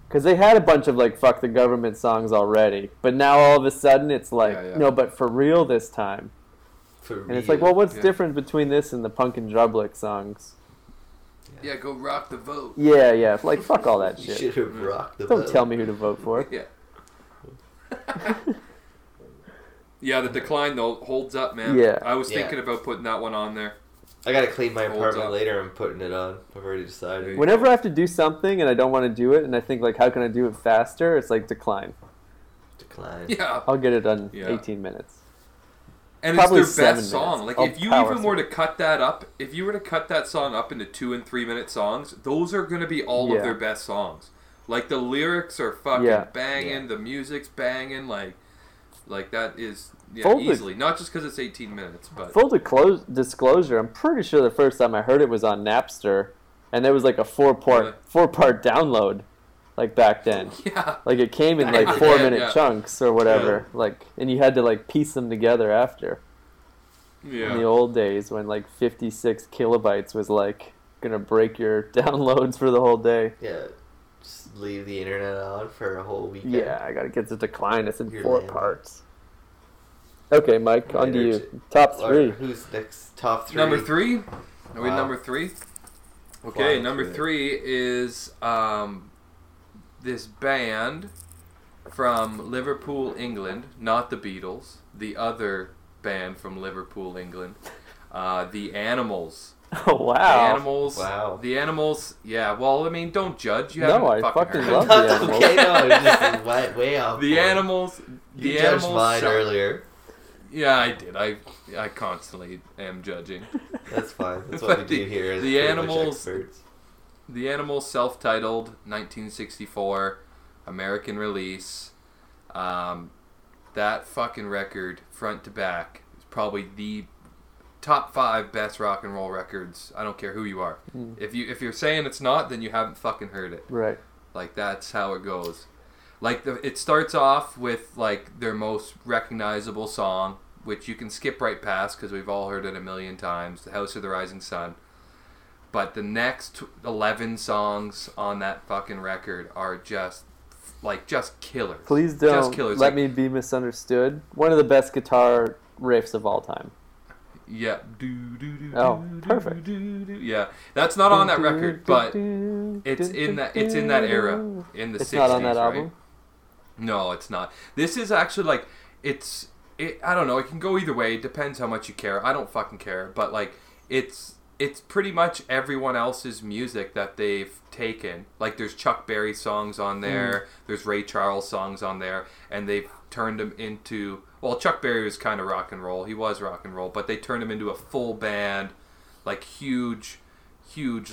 Because they had a bunch of, like, fuck the government songs already. But now all of a sudden it's like, no, but for real this time. And it's like, well, what's different between this and the Punk and Drublick songs? Yeah, go rock the vote. Yeah. Like, fuck all that shit. You should have rocked the vote. Don't tell me who to vote for. Yeah. The Decline, though, holds up, man. Yeah. I was thinking about putting that one on there. I gotta clean my apartment later. I'm putting it on. I've already decided. Whenever I have to do something and I don't want to do it, and I think like, how can I do it faster? It's like Decline. Yeah, I'll get it done 18 minutes. And probably it's their best song. Minutes. Like if you even were to cut that up, if you were to cut that song up into 2 and 3 minute songs, those are gonna be all of their best songs. Like the lyrics are fucking banging, the music's banging, like that is. Yeah, easily. Not just because it's 18 minutes, but... Full disclosure, I'm pretty sure the first time I heard it was on Napster, and there was like a four-part download, like back then. Yeah. Like it came in like 4-minute chunks or whatever, like, and you had to like piece them together after. Yeah. In the old days when like 56 kilobytes was like gonna break your downloads for the whole day. Yeah. Just leave the internet on for a whole weekend. Yeah, I gotta get to Decline. It's in 4 parts. Okay, Mike, on to you. Top 3. Who's next? Top 3. Number 3? Are we number 3? Okay, number 3 is this band from Liverpool, England. Not the Beatles. The other band from Liverpool, England. The Animals. Oh, wow. The Animals. Wow. The Animals. Yeah, well, I mean, don't judge. You haven't fucking heard. No, I fucking love The Animals. Okay, no, just way off. The Animals. You judged mine earlier. Yeah, I did. I constantly am judging. That's fine. That's what we do here. The Animals, self-titled 1964 American release. That fucking record, front to back, is probably the top 5 best rock and roll records. I don't care who you are. If you're saying it's not, then you haven't fucking heard it. Right. Like that's how it goes. Like it starts off with like their most recognizable song, which you can skip right past because we've all heard it a million times, "The House of the Rising Sun." But the next 11 songs on that fucking record are just killers. Please don't just killers. Let me be misunderstood. One of the best guitar riffs of all time. Yeah. Oh, perfect. Yeah, that's not on that record, but it's in that era in the 60s. It's not on that album. No, it's not. This is actually like I don't know, it can go either way. It depends how much you care. I don't fucking care, but like it's it's pretty much everyone else's music that they've taken. Like, there's Chuck Berry songs on there, there's Ray Charles songs on there, and they've turned them into... Well, Chuck Berry was kind of rock and roll. He was rock and roll, but they turned him into a full band, like, huge,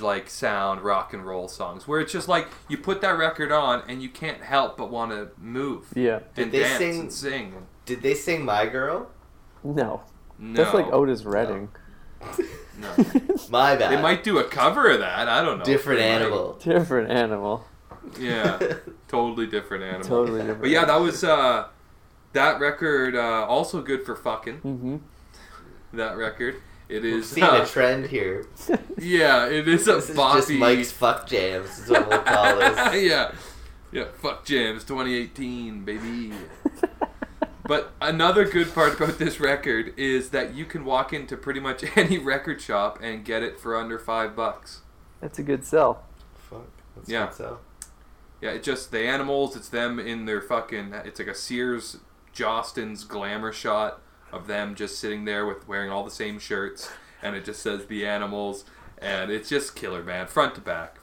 like, sound rock and roll songs, where it's just like, you put that record on, and you can't help but want to move and dance and sing. Did they sing My Girl? No. That's like Otis Redding. No. My bad. They might do a cover of that. I don't know. Different animal. Yeah. Totally different animal. Totally different. But yeah, that was that record also good for fucking. Mm-hmm. That record. It is seeing a trend here. Yeah, it is a boppy. This is just Mike's fuck jams. Is what we'll call this. Yeah, fuck jams 2018, baby. But another good part about this record is that you can walk into pretty much any record shop and get it for under $5. That's a good sell. Fuck. That's a good sell. Yeah, it's just The Animals. It's them in their fucking... It's like a Sears Jostens glamour shot of them just sitting there with wearing all the same shirts. And it just says The Animals. And it's just killer, man. Front to back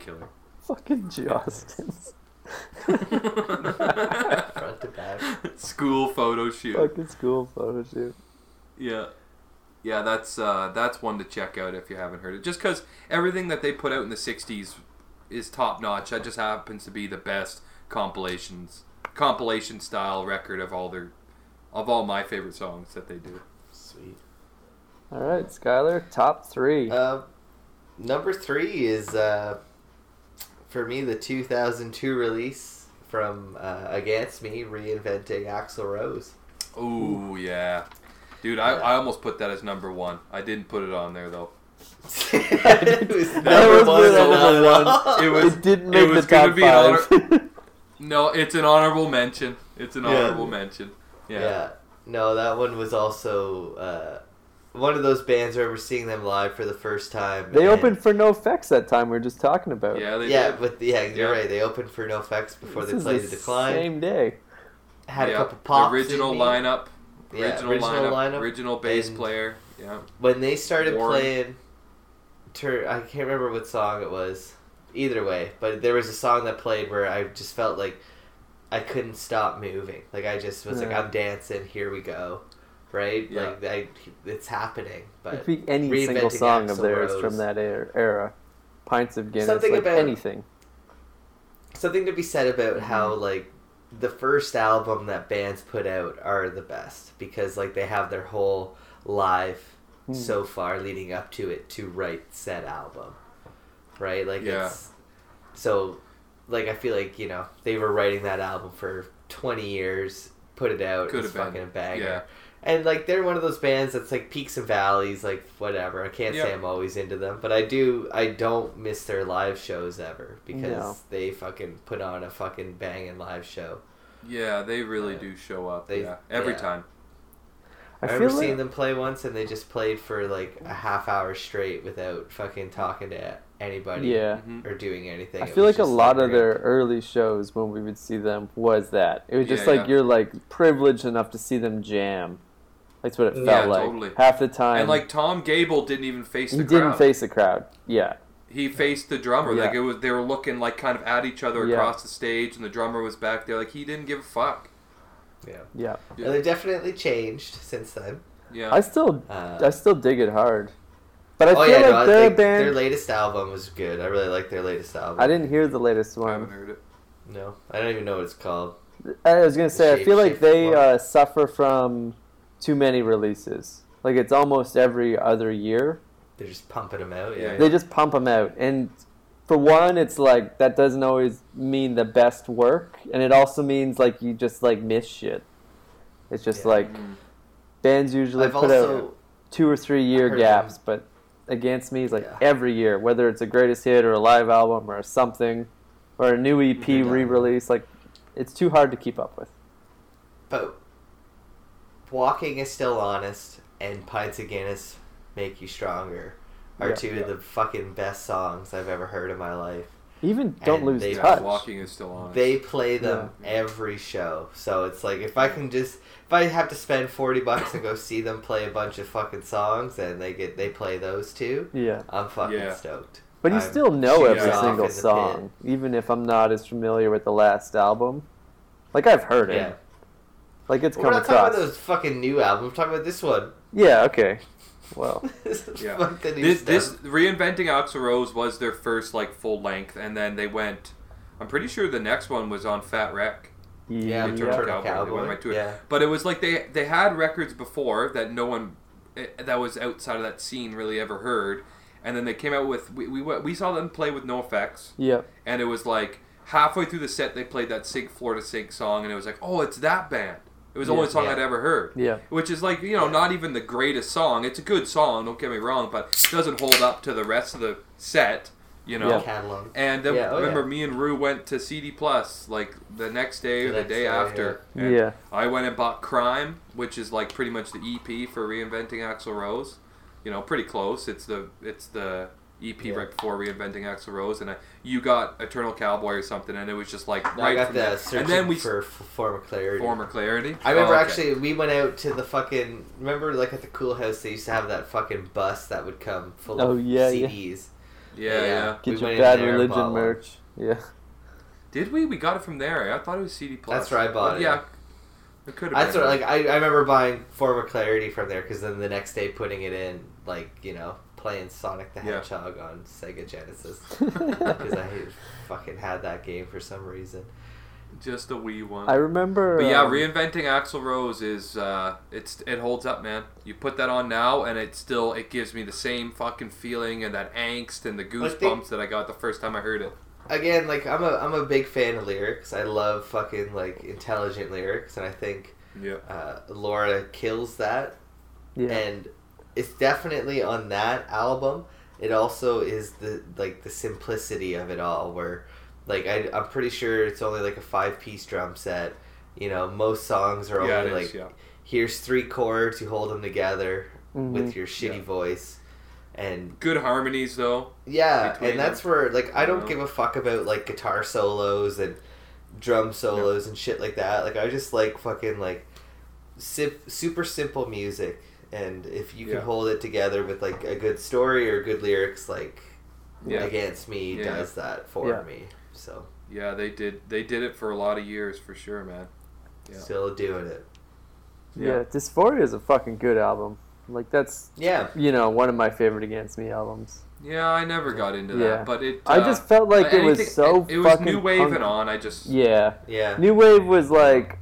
killer. Fucking Jostens. Front to back. School photo shoot. Yeah, that's one to check out if you haven't heard it. Just because everything that they put out in the 60s is top notch. That just happens to be the best compilation style record of all my favorite songs that they do. Sweet. All right, Skylar, top three. Number three is for me, the 2002 release from Against Me, Reinventing Axl Rose. Oh, yeah. Dude, I almost put that as number one. I didn't put it on there, though. It was number one. It didn't make the top five. No, it's an honorable mention. Yeah. No, that one was also... one of those bands where we're seeing them live for the first time. They opened for NoFX that time we were just talking about. Yeah, they did. You're right. They opened for NoFX before they played The Decline. Same day. Had a couple pops. Original lineup. Original bass player. Yeah. When they started playing, I can't remember what song it was. Either way, but there was a song that played where I just felt like I couldn't stop moving. Like I just was like, I'm dancing. Here we go. Right? Yeah. Like, it's happening. But any single song of theirs from that era. Pints of Guinness, anything. Something to be said about how, like, the first album that bands put out are the best. Because, like, they have their whole life so far leading up to it to write said album. Right? Like, it's... So, like, I feel like, you know, they were writing that album for 20 years, put it out, it's fucking a banger. Yeah. And, like, they're one of those bands that's, like, peaks and valleys, like, whatever. I can't say I'm always into them. But I don't miss their live shows ever. Because they fucking put on a fucking banging live show. Yeah, they really do show up. Every time. I remember seeing them play once, and they just played for, like, a half hour straight without fucking talking to anybody or doing anything. I feel like a lot of their early shows when we would see them was that. It was just, you're, like, privileged enough to see them jam. That's what it felt like. Totally. Half the time. And like Tom Gabel didn't even face the crowd. He didn't face the crowd. Yeah. He faced the drummer. Yeah. Like it was they were looking like kind of at each other across the stage and the drummer was back there. Like he didn't give a fuck. Yeah. And they definitely changed since then. Yeah. I still dig it hard. But I feel like their latest album was good. I really like their latest album. I didn't hear the latest one. I haven't heard it. No. I don't even know what it's called. I was gonna say I feel like they suffer from too many releases. Like, it's almost every other year. They're just pumping them out, They just pump them out. And for one, it's like, that doesn't always mean the best work. And it also means, like, you just, like, miss shit. It's just, like, bands usually put out 2 or 3 year gaps. But Against Me is, like, every year. Whether it's a greatest hit or a live album or something. Or a new EP re-release. Like, it's too hard to keep up with. But... Walking is still honest, and Pints of Guinness Make You Stronger are two of the fucking best songs I've ever heard in my life. Even Don't Lose Touch. Walking is still on. They play them every show. So it's like, if I can just... If I have to spend $40 and go see them play a bunch of fucking songs and they play those too, I'm fucking stoked. But you still know every single song, even if I'm not as familiar with the last album. Like, I've heard it. Yeah. Like, it's coming across. We're not talking about those fucking new albums. We're talking about this one. Yeah, okay. Well, this Reinventing Axl Rose was their first, like, full length, and then they went... I'm pretty sure the next one was on Fat Wreck. Yeah, Cowboy. Yeah. But it was like they had records before that no one that was outside of that scene really ever heard, and then they came out with we saw them play with NoFX. Yeah. And it was like halfway through the set they played that Sig Florida Sig song, and it was like, oh, it's that band. It was the only song I'd ever heard. Yeah. Which is like, you know, not even the greatest song. It's a good song, don't get me wrong, but it doesn't hold up to the rest of the set. You know, catalog. And then remember, me and Rue went to CD Plus like the next day or the day after. Yeah. And I went and bought Crime, which is like pretty much the EP for Reinventing Axl Rose. You know, pretty close. It's the EP right before Reinventing Axl Rose, and you got Eternal Cowboy or something, and it was just like right. I got that. And then we for Former Clarity. I remember actually we went out to the fucking like at the Cool House they used to have that fucking bus that would come full of CDs. Yeah. Yeah. Get your Bad Religion merch. Yeah. Did we? We got it from there. I thought it was CD Plus. That's where I bought it. Yeah. It could have been. Like, I remember buying Former Clarity from there because then the next day putting it in, like, you know, playing Sonic the Hedgehog on Sega Genesis. Because I fucking had that game for some reason. Just a wee one. I remember... But yeah, Reinventing Axl Rose is... it holds up, man. You put that on now, and it still... It gives me the same fucking feeling and that angst and the goosebumps that I got the first time I heard it. Again, like, I'm a big fan of lyrics. I love fucking, like, intelligent lyrics, and I think Laura kills that. Yeah. And it's definitely on that album. It also is, the simplicity of it all, where... Like, I'm pretty sure it's only, like, a 5-piece drum set. You know, most songs are only, here's 3 chords, you hold them together with your shitty voice. And good harmonies, though. Yeah, and that's where, like, I don't give a fuck about, like, guitar solos and drum solos and shit like that. Like, I just like fucking, like, super simple music. And if you can hold it together with, like, a good story or good lyrics, like, Against Me does that for me. So they did it for a lot of years for sure, man. Yeah. Still doing it. Yeah, Dysphoria is a fucking good album. Like that's you know, one of my favorite Against Me albums. Yeah, I never got into that, but it. I just felt like it was so. It was fucking new wave and on. I just new wave was like,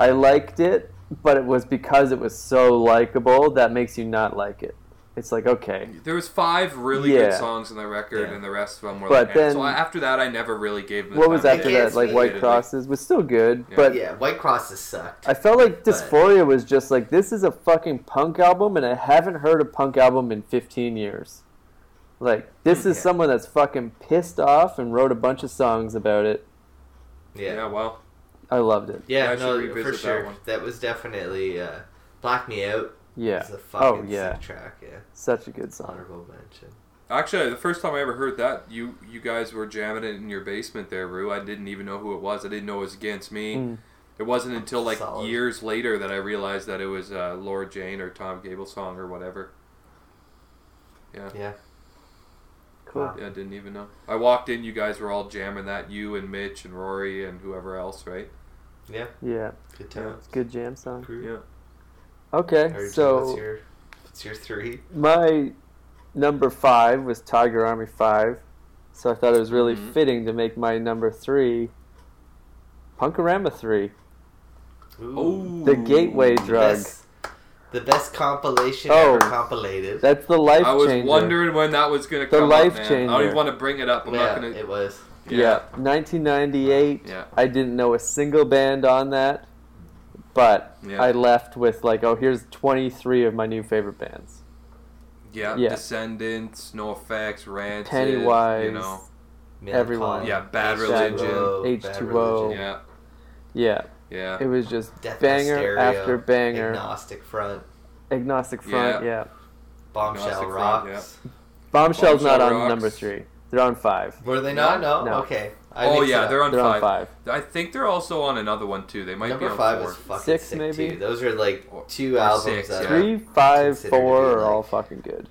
I liked it, but it was because it was so likable that makes you not like it. It's like, okay. There was 5 really good songs on the record, and the rest of them were like... Then, so after that, I never really gave them... What was after that? Like, White Crosses was still good, but... Yeah, White Crosses sucked. I felt like Dysphoria was just like, this is a fucking punk album, and I haven't heard a punk album in 15 years. Like, this is someone that's fucking pissed off and wrote a bunch of songs about it. Yeah, well... I loved it. Yeah, no, for sure. That was definitely... Black Me Out. Yeah. It's a fucking sick track, Such a good song. Honorable mention. Actually, the first time I ever heard that, you guys were jamming it in your basement there, Rue. I didn't even know who it was. I didn't know it was Against Me. It wasn't until like years later that I realized that it was Laura Jane or Tom Gable song or whatever. Yeah. Yeah. Cool. Wow. Yeah, I didn't even know. I walked in, you guys were all jamming that, you and Mitch and Rory and whoever else, right? Yeah. Yeah. Good time. Yeah, it's good jam song. Cool. Yeah. Okay, so... What's your 3? My number 5 was Tiger Army 5, so I thought it was really fitting to make my number 3 Punk-O-Rama 3. Ooh. The gateway drug. The best compilation ever compilated. That's the life changer. I was wondering when that was going to come up, man. Changer. I don't even want to bring it up. I'm not going to... It was. Yeah. 1998. Yeah. I didn't know a single band on that. But I left with, like, here's 23 of my new favorite bands. Yeah, yeah. Descendants, NoFX, Rancid, Pennywise, you know, everyone. Yeah, Bad Religion. H2O. Yeah. Yeah. Yeah. It was just Death banger Stereo, after banger. Agnostic Front, Bombshell Rocks. Bombshell's not on number 3. They're on 5. Were they not? No? No. Okay. Yeah, they're on 5. I think they're also on another one, too. They might be on 5 4. Is fucking 6, sick, maybe? Too. Those are, like, two albums. 6, that 3, 5, 4 are all fucking good.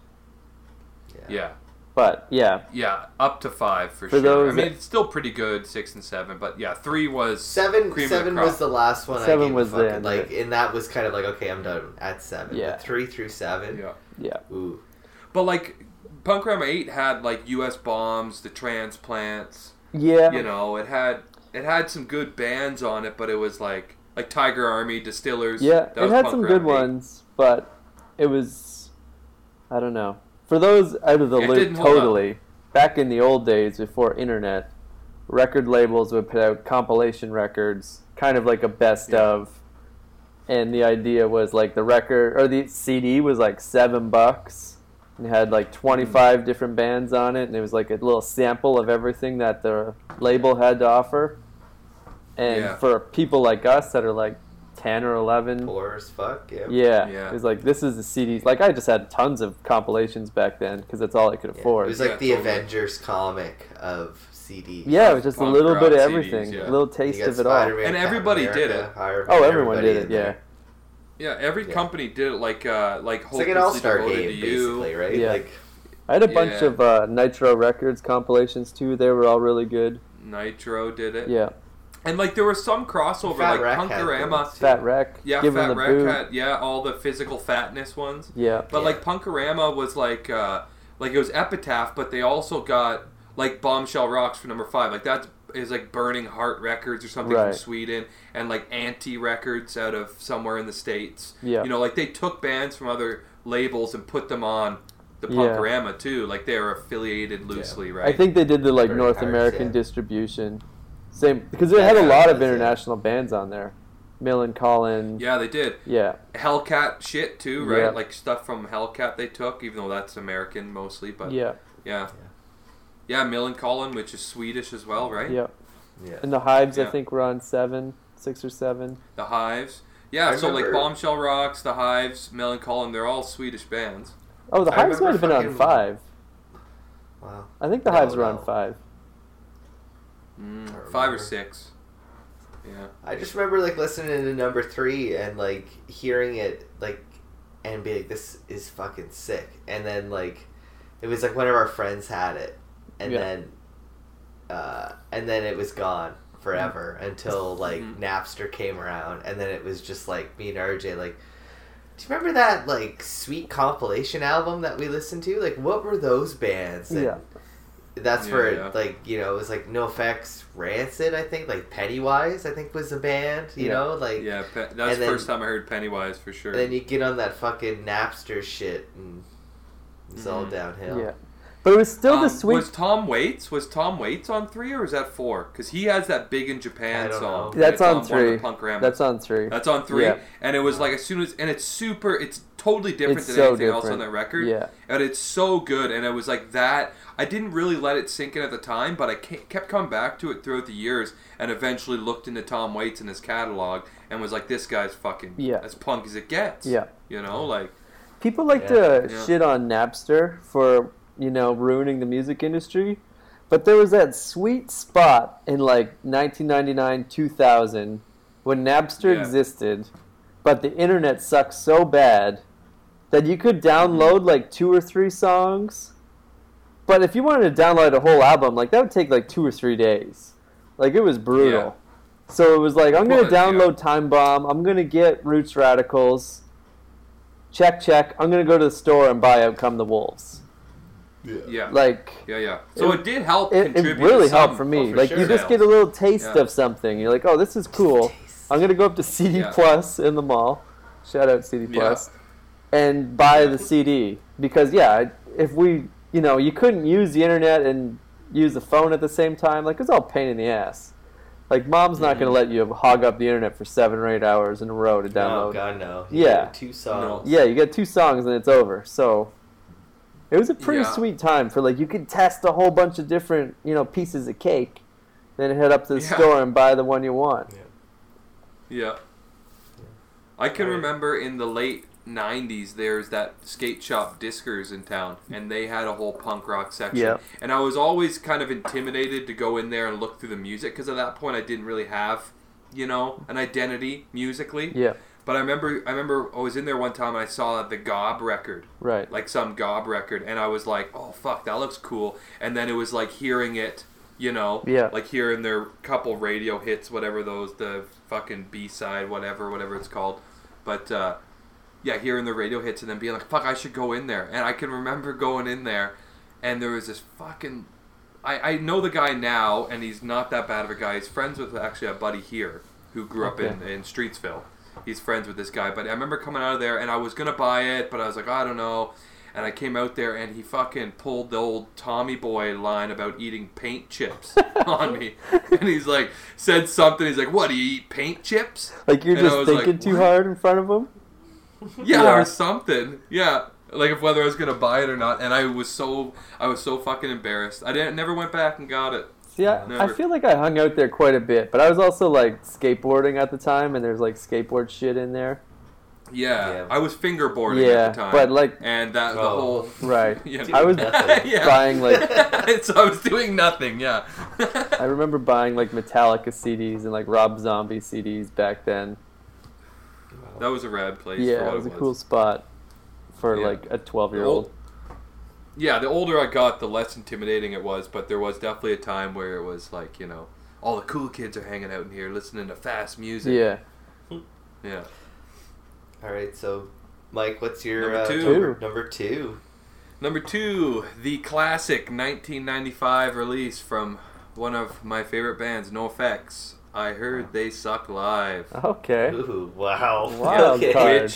Yeah. But, yeah. Yeah, up to 5 for sure. Those, I mean, it's still pretty good, 6 and 7, but yeah, 3 was... 7 was the last one. 7 I gave was the end. Like, and that was kind of like, okay, I'm done at 7. Yeah. But 3 through 7? Yeah. Yeah. Ooh. But, like, Punk-O-Rama 8 had, like, U.S. Bombs, The Transplants. Yeah. You know, it had some good bands on it, but it was like Tiger Army, Distillers. Yeah, it had some good ones, but it was... I don't know. For those out of the loop, totally, back in the old days before internet, record labels would put out compilation records, kind of like a best of, and the idea was like the record, or the CD was like $7, and it had like 25 different bands on it, and it was like a little sample of everything that the label had to offer, and for people like us that are like 10 or 11. Poor as fuck, yeah. It was like, this is the CDs. Like, I just had tons of compilations back then, because that's all I could afford. It was like the Avengers comic of CDs. Yeah, it was just a little bit of everything. A little taste of it all. And everybody did it. Oh, everyone did it, yeah. Yeah, every company did it, like it's like an all-star game, basically, right? Yeah. Like, I had a bunch of Nitro Records compilations, too. They were all really good. Nitro did it? Yeah. And, like, there was some crossover, like Punk-O-Rama. Fat Wreck. Yeah, Fat Wreck had, all the physical fatness ones. Yeah. But, like, Punk-O-Rama was, like, it was Epitaph, but they also got, like, Bombshell Rocks for number 5. Like, that is, like, Burning Heart Records or something from Sweden, and, like, Anti Records out of somewhere in the States. Yeah. You know, like, they took bands from other labels and put them on the Punk-O-Rama, too. Like, they were affiliated loosely, right? I think they did the, like, North American distribution. Same, because it had a lot of international bands on there. Millencolin. Yeah, they did. Yeah. Hellcat shit, too, right? Yeah. Like, stuff from Hellcat they took, even though that's American mostly, but... Yeah. Yeah. Yeah, Millencolin, which is Swedish as well, right? Yeah. Yeah. And the Hives, I think, were on 6 or 7. The Hives. Yeah, I remember, like, Bombshell Rocks, the Hives, Millencolin, they're all Swedish bands. Oh, the Hives might have been on 5. Wow. I think the Hives were on 5. 5 or 6. Yeah. I just remember like listening to number 3 and like hearing it like and be like, this is fucking sick. And then like it was like one of our friends had it and then it was gone forever until like Napster came around, and then it was just like me and RJ like, do you remember that like sweet compilation album that we listened to? Like what were those bands? And, That's where like, you know, it was like NoFX, Rancid, I think, like Pennywise, I think was a band, you know, like... Yeah, that was the first time I heard Pennywise, for sure. And then you get on that fucking Napster shit, and it's all downhill. Yeah. But it was still the sweet... Was Tom Waits on 3, or was that 4? Because he has that Big in Japan song. That's on 3. That's on 3. Yeah. And it was like, as soon as... And it's super... It's totally different than anything else on that record. Yeah. And it's so good, and it was like that... I didn't really let it sink in at the time, but I kept coming back to it throughout the years and eventually looked into Tom Waits and his catalog and was like, this guy's fucking as punk as it gets. Yeah. You know, like... People like to shit on Napster for, you know, ruining the music industry, but there was that sweet spot in, like, 1999, 2000 when Napster existed, but the internet sucked so bad that you could download, like, 2 or 3 songs... But if you wanted to download a whole album, like, that would take, like, 2 or 3 days. Like, it was brutal. Yeah. So it was like, I'm going to download Time Bomb. I'm going to get Roots Radicals. Check. I'm going to go to the store and buy Out Come the Wolves. Yeah. Like... Yeah. So it did help contribute. It really helped for me. Like, you just get a little taste of something. You're like, oh, this is cool. I'm going to go up to CD Plus in the mall. Shout out CD Plus. And buy the CD. Because, if we... You know, you couldn't use the internet and use the phone at the same time. Like, it's all pain in the ass. Like, mom's not going to let you hog up the internet for 7 or 8 hours in a row to download. Oh, God, no. You got 2 songs. Yeah, you got 2 songs and it's over. So, it was a pretty sweet time for, like, you could test a whole bunch of different, you know, pieces of cake. Then head up to the store and buy the one you want. Yeah. I can remember in the late 90s, there's that skate shop Discers in town, and they had a whole punk rock section. Yep. And I was always kind of intimidated to go in there and look through the music, because at that point I didn't really have, you know, an identity musically. Yeah. But I remember I was in there one time and I saw the Gob record. Right. Like some Gob record, and I was like, oh fuck, that looks cool. And then it was like hearing it, you know, yeah, like hearing their couple radio hits, whatever those, the fucking B-side, whatever it's called. But yeah, hearing the radio hits and then being like, fuck, I should go in there. And I can remember going in there, and there was this fucking... I know the guy now, and he's not that bad of a guy. He's friends with actually a buddy here who grew up in Streetsville. He's friends with this guy. But I remember coming out of there, and I was going to buy it, but I was like, I don't know. And I came out there, and he fucking pulled the old Tommy Boy line about eating paint chips on me. And he's like, said something. He's like, what, do you eat paint chips? Like you're just thinking too hard in front of him? Yeah, or something. Yeah, like if whether I was gonna buy it or not, and I was so fucking embarrassed. I never went back and got it. Yeah, I feel like I hung out there quite a bit, but I was also like skateboarding at the time, and there's like skateboard shit in there. Yeah, I was fingerboarding at the time. But like, and that the whole right. You know, I was buying like, so I was doing nothing. Yeah, I remember buying like Metallica CDs and like Rob Zombie CDs back then. That was a rad place. Yeah, it was a cool spot for like a 12-year-old. Yeah, the older I got, the less intimidating it was. But there was definitely a time where it was like, you know, all the cool kids are hanging out in here listening to fast music. Yeah, yeah. All right, so Mike, what's your number two? Number two, the classic 1995 release from one of my favorite bands, NoFX. I heard they suck live. Okay. Ooh, wow. Wild card.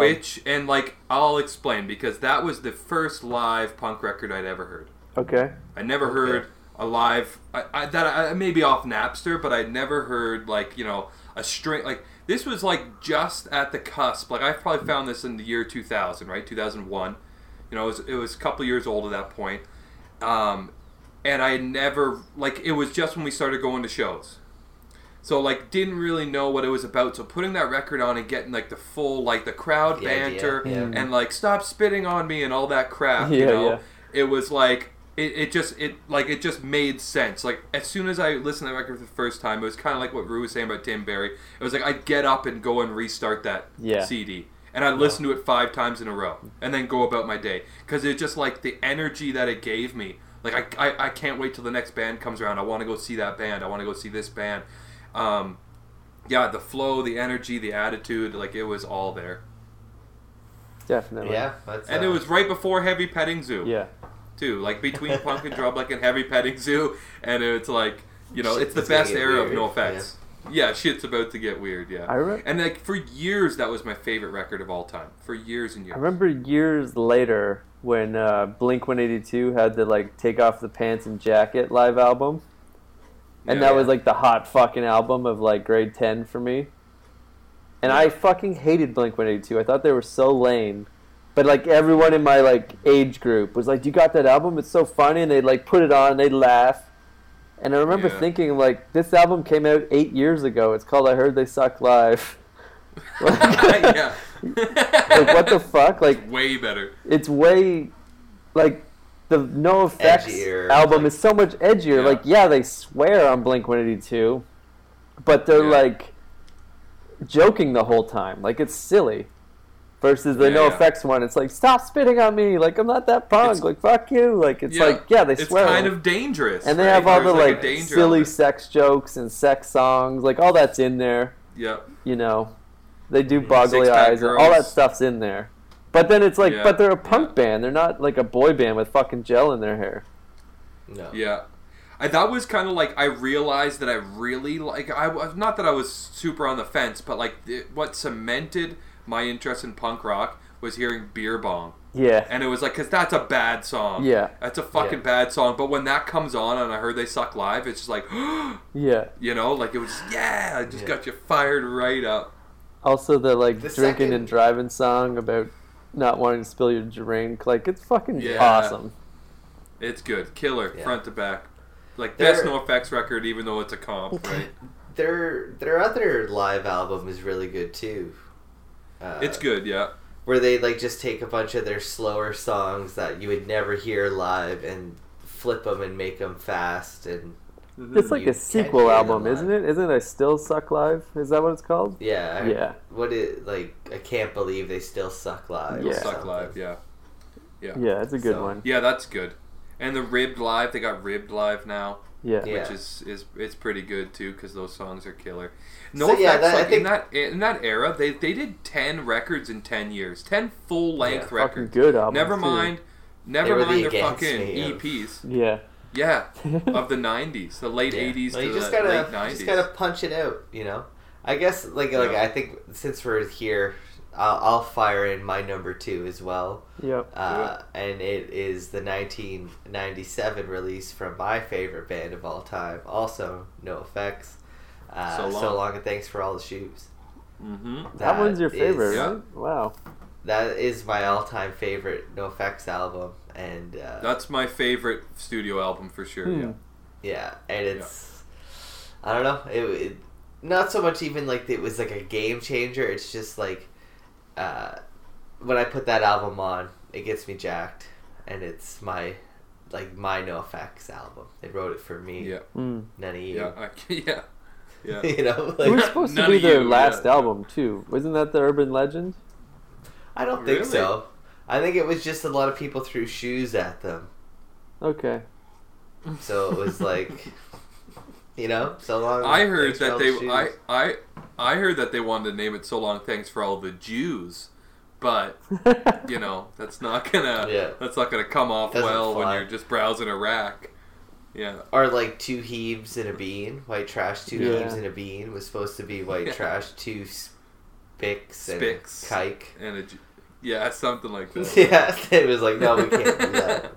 Which, and like, I'll explain, because that was the first live punk record I'd ever heard. Okay. I never heard a live, I maybe off Napster, but I'd never heard, like, you know, a string, like, this was like just at the cusp, like, I probably found this in the year 2000, right, 2001. You know, it was a couple years old at that point. And I never, like, it was just when we started going to shows. So, like, didn't really know what it was about. So, putting that record on and getting, like, the full, like, the crowd banter and, like, stop spitting on me and all that crap, you know? Yeah. It was, like, it just made sense. Like, as soon as I listened to that record for the first time, it was kind of like what Rue was saying about Tim Barry. It was like, I'd get up and go and restart that CD. And I'd listen to it 5 times in a row and then go about my day. Because it just, like, the energy that it gave me. Like, I can't wait till the next band comes around. I want to go see that band. I want to go see this band. Yeah, the flow, the energy, the attitude, like, it was all there. Definitely. Yeah. And it was right before Heavy Petting Zoo. Yeah. Too. Like, between Punk and Drub, like, and Heavy Petting Zoo, and it's like, you know, it's the best era of NoFX. Yeah, shit's about to get weird, yeah. And, like, for years, that was my favorite record of all time. For years and years. I remember years later, when Blink-182 had the, like, Take Off the Pants and Jacket live album. And that was, like, the hot fucking album of, like, grade 10 for me. And I fucking hated Blink-182. I thought they were so lame. But, like, everyone in my, like, age group was like, you got that album? It's so funny. And they'd, like, put it on and they'd laugh. And I remember thinking, like, this album came out 8 years ago. It's called I Heard They Suck Live. Like, like, what the fuck? Like, it's way better. It's way, like... The NoFX album is so much edgier. Like, yeah, they swear on Blink-182, but they're, like, joking the whole time. Like, it's silly. Versus the NoFX one, it's like, stop spitting on me. Like, I'm not that punk. It's, like, fuck you. Like, it's like, yeah, they swear. It's kind of dangerous. And they have all the, like silly sex jokes and sex songs. Like, all that's in there. Yep. You know, they do Boggly Eyes. And all that stuff's in there. But then it's like, but they're a punk band. They're not like a boy band with fucking gel in their hair. No. Yeah. That was kind of like, I realized that I really, like, not that I was super on the fence, but like, what cemented my interest in punk rock was hearing Beer Bong. Yeah. And it was like, because that's a bad song. Yeah. That's a fucking bad song. But when that comes on and I heard they suck live, it's just like, yeah. You know, like it was, it just got you fired right up. Also the like the drinking and driving song about... not wanting to spill your drink, like it's fucking awesome. It's good, killer, front to back. Like best NoFX record, even though it's a comp, right? Their other live album is really good too. It's good, yeah. where they like just take a bunch of their slower songs that you would never hear live and flip them and make them fast. And it's like a sequel album, isn't it? Isn't it I Still Suck Live? Is that what it's called? Yeah. Yeah. What is, like, I Can't Believe They Still Suck Live. Yeah. Suck Live, yeah. Yeah. Yeah, it's a good one. Yeah, that's good. And the Ribbed Live, they got Ribbed Live now. Yeah. Which is pretty good too, because those songs are killer. No, so, yeah, that, like, I think in that era, they did 10 records in 10 years, 10 full length records. Fucking good albums. Never mind their fucking EPs. Yeah. Yeah, of the '90s, the late '80s to the late '90s. You just gotta punch it out, you know. I guess like I think since we're here, I'll fire in my number two as well. Yep. And it is the 1997 release from my favorite band of all time, also NoFX. So long, and Thanks for All the Shoes. Mm-hmm. That one's your favorite, right? Wow. That is my all-time favorite NoFX album, and that's my favorite studio album for sure. Hmm. Yeah, and it's I don't know, it not so much even like it was like a game changer. It's just like when I put that album on, it gets me jacked, and it's my NoFX album. They wrote it for me. Yeah, none of you. Yeah. You know, like, it was supposed to be their last album too. Wasn't that the urban legend? I don't think so. I think it was just a lot of people threw shoes at them. Okay. So it was like, you know, so long. I heard that they wanted to name it "So Long, Thanks for All the Jews," but you know that's not gonna come off well when you're just browsing a rack. Yeah. Or like Two Heaves and a Bean. White Trash, Two Heaves and a Bean was supposed to be White Trash, Two Spicks and a Kike. And something like that. Yeah, it was like, no, we can't do that.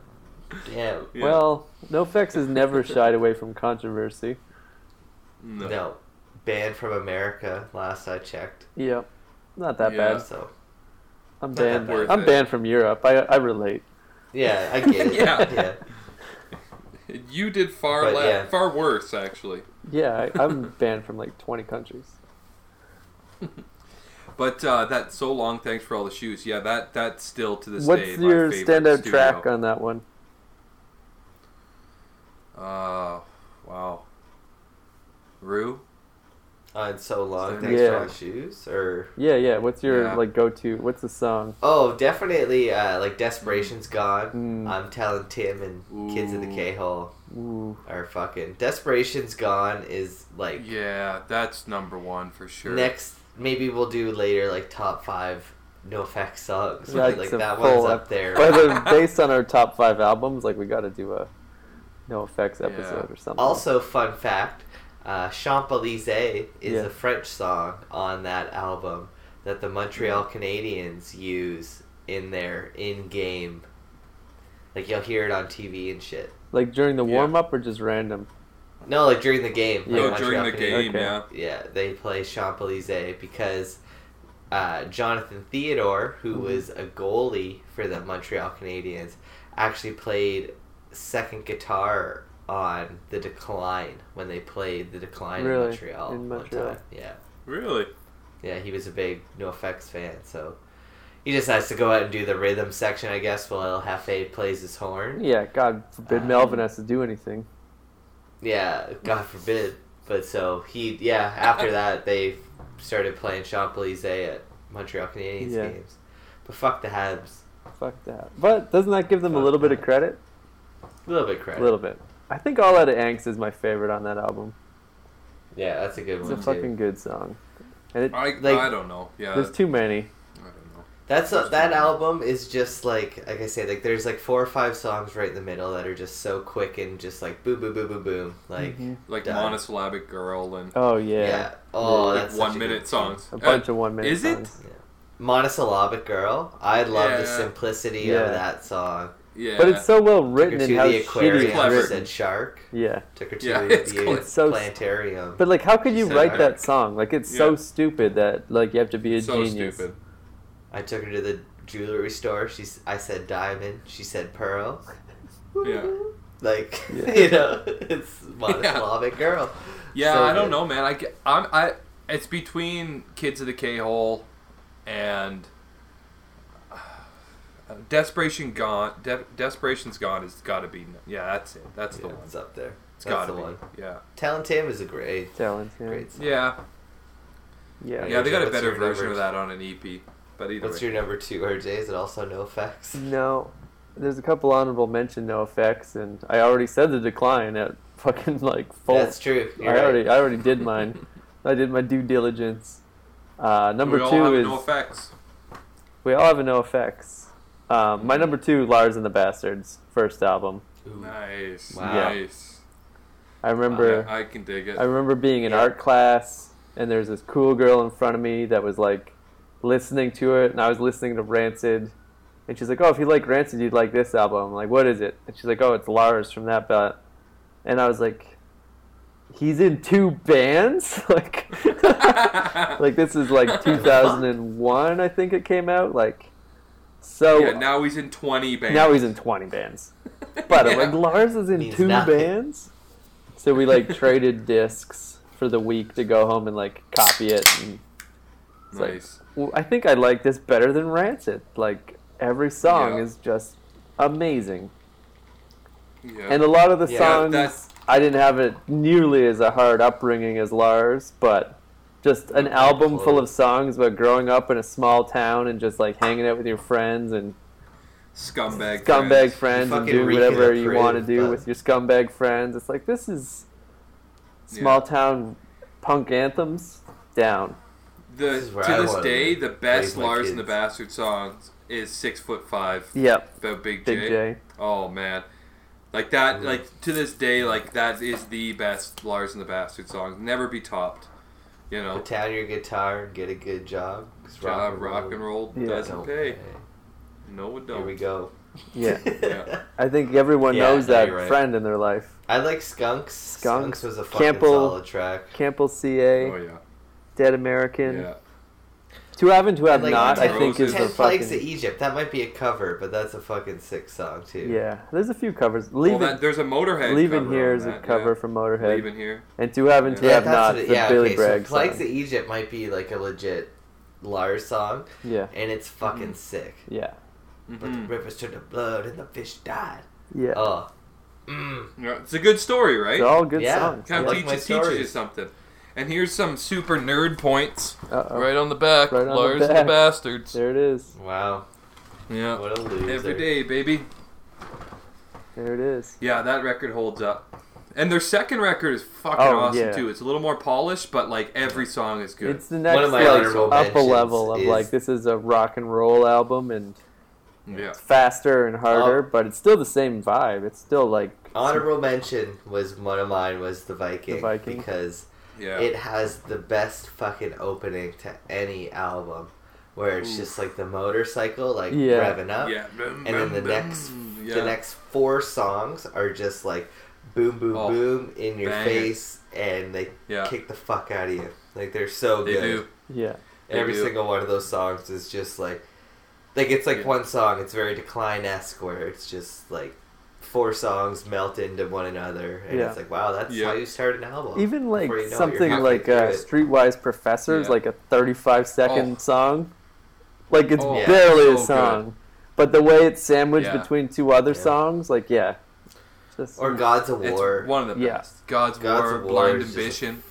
Damn. Yeah. Well, NoFX has never shied away from controversy. No. Banned from America, last I checked. Yep. Not that bad. So. I'm banned from Europe. I relate. Yeah, I get it. Yeah. You did far worse, actually. Yeah, I'm banned from like 20 countries. But that "So Long, Thanks for All the Shoes," that's still to this day my favorite. What's your standout track on that one? Wow. Rue? On "So Long, Thanks for All the Shoes," or what's your like go-to? What's the song? Oh, definitely like "Desperation's Gone." I'm telling Tim and Kids in the K-Hole are fucking "Desperation's Gone" is like that's number one for sure. Next, maybe we'll do later like top 5 NoFX songs. Like that one's up there. But based on our top 5 albums, like we got to do a NoFX episode or something. Also, fun fact. Champs-Élysées is a French song on that album that the Montreal Canadiens use in their in-game. Like, you'll hear it on TV and shit. Like, during the warm-up or just random? No, like, during the game. Yeah. Like during the game. Yeah, they play Champs-Élysées because Jonathan Theodore, who was a goalie for the Montreal Canadiens, actually played second guitar on The Decline when they played The Decline in Montreal one time. Yeah. Really? Yeah, he was a big NoFX fan, so he just has to go out and do the rhythm section, I guess, while El Jefe plays his horn. Yeah, God forbid Melvin has to do anything. Yeah, God forbid. But so after that they started playing Champs-Élysées at Montreal Canadiens games. But fuck the Habs. Fuck that. But doesn't that give them a little bit of credit? A little bit of credit. A little bit. I think "All Out of Angst" is my favorite on that album. Yeah, that's a good one. It's a fucking good song. And I don't know. Yeah, there's too many. I don't know. That album is just like I say, like there's like 4 or 5 songs right in the middle that are just so quick and just like boom, boom, boom, boom, boom, like like "Monosyllabic Girl" and oh, that's like 1 minute songs. A bunch of 1 minute. Is songs. It? Yeah. "Monosyllabic Girl." I love the simplicity of that song. Yeah. But it's so well written and how shitty it's written. Shark. Yeah. Took her to the planetarium. But like, how could you write that song? Like, it's so stupid that like you have to be a genius. So stupid. I took her to the jewelry store. I said diamond. She said pearl. Yeah. Like you know, it's Monosyllabic Girl. Yeah, so I don't know, man. It's between Kids of the K-Hole and Desperation's Gone has got to be. Yeah, that's it. That's the one. It's up there. It's got to be. One. Yeah. Talentam is a great. Great song. Yeah. Yeah. Yeah, they got a better version of that on an EP. But either What's your number two, RJ? Is it also NoFX? No. There's a couple honorable mention NoFX, and I already said The Decline at fucking like full. That's true. I already did mine. I did my due diligence. Number two is NoFX. We all have a NoFX. My number two, Lars and the Bastards, first album. Ooh. Nice, wow. Nice. I remember. I can dig it. I remember being in art class, and there's this cool girl in front of me that was like listening to it, and I was listening to Rancid, and she's like, "Oh, if you like Rancid, you'd like this album." I'm like, "What is it?" And she's like, "Oh, it's Lars from that band." And I was like, "He's in two bands?" Like, like this is like 2001, I think it came out. Like. So yeah, now he's in 20 bands. But yeah. I'm like, Lars is in two bands? So we like traded discs for the week to go home and like copy it. And it's nice. Like, well, I think I like this better than Rancid. Like every song is just amazing. Yeah. And a lot of the songs, I didn't have it nearly as a hard upbringing as Lars, but... Just an album full of songs about growing up in a small town and just like hanging out with your friends and scumbag friends and doing whatever you want to do with your scumbag friends. It's like this is small town punk anthems down. To this day, the best Lars and the Bastard songs is 6'5". Yep. About Big J. Oh man. Like that. Like to this day, like that is the best Lars and the Bastard song. Never be topped. You know, put down your guitar and get a good job. Rock and roll doesn't pay. No, it don't. Here we go. Yeah. I think everyone knows that friend in their life. I like Skunks. Skunks was a fucking solid track. Campbell CA. Oh, yeah. Dead American. Yeah. To Have and To Have like Not, I think, is a fucking... 10 Plagues of Egypt. That might be a cover, but that's a fucking sick song, too. Yeah. There's a few covers. There's a Motorhead Leave cover. Leave In Here is a cover from Motorhead. Leave In Here. And To Have and To Have Not is a Billy Bragg song. Plagues of Egypt might be, like, a legit Lars song. Yeah. And it's fucking sick. Yeah. But the rivers turned to blood and the fish died. Yeah. Oh. Mm. It's a good story, right? It's all good songs. Kind of teaches you something. And here's some super nerd points. Uh-oh. Right on the back. Right on Lars and the Bastards. There it is. Wow. Yeah. What a loser. Every day, baby. There it is. Yeah, that record holds up. And their second record is fucking awesome, too. It's a little more polished, but, like, every song is good. It's the next, up a level of, like, this is a rock and roll album, and it's faster and harder, but it's still the same vibe. It's still, like... Honorable mention was one of mine was The Viking. The Viking. Because... Yeah. It has the best fucking opening to any album where it's just like the motorcycle like revving up and then the next four songs are just like boom boom boom in your face and they kick the fuck out of you. Like they're so good. They do. Yeah. Every single one of those songs is just like it's like one song, it's very Decline-esque where it's just like four songs melt into one another and it's like wow, that's how you start an album. Even like something like Streetwise Professor is like a 35 second song, like it's barely a song but the way it's sandwiched between two other songs, like or Gods of War, it's one of the best. Gods of War, Blind Ambition,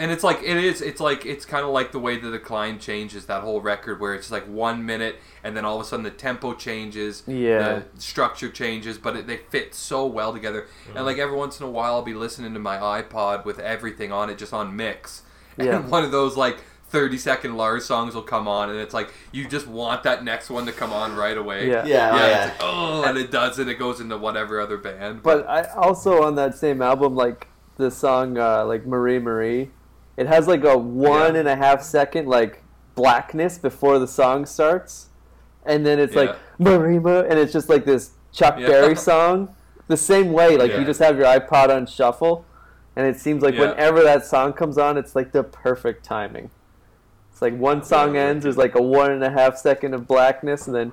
and it's like it's kind of like the way The Decline changes that whole record, where it's like 1 minute, and then all of a sudden the tempo changes, the structure changes, but they fit so well together. Mm. And like every once in a while, I'll be listening to my iPod with everything on it, just on mix, and one of those like 30-second Lars songs will come on, and it's like you just want that next one to come on right away. It's like, and it does, and it goes into whatever other band. But I also on that same album like. The song, like, Marie Marie, it has, like, a 1.5 second, like, blackness before the song starts. And then it's, like, Marie Marie, and it's just, like, this Chuck Berry song. The same way, like, you just have your iPod on shuffle, and it seems like whenever that song comes on, it's, like, the perfect timing. It's, like, one song ends, there's, like, a 1.5 second of blackness, and then...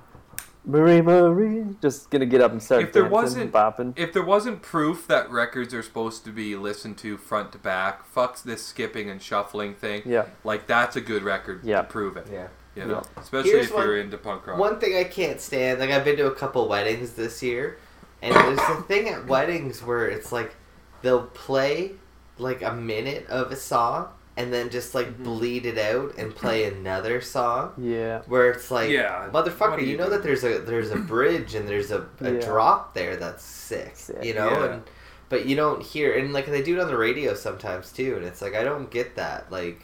Marie Marie, just gonna get up and start dancing and bopping. If there wasn't proof that records are supposed to be listened to front to back, fuck this skipping and shuffling thing. Yeah, like that's a good record to prove it. Yeah, You know, especially if you're into punk rock. One thing I can't stand, like I've been to a couple weddings this year, and there's a thing at weddings where it's like they'll play like a minute of a song and then just like bleed it out and play another song. Yeah. Where it's like, motherfucker, you know that there's a bridge and there's a drop there that's sick. You know, and but you don't hear, and like they do it on the radio sometimes too, and it's like I don't get that, like.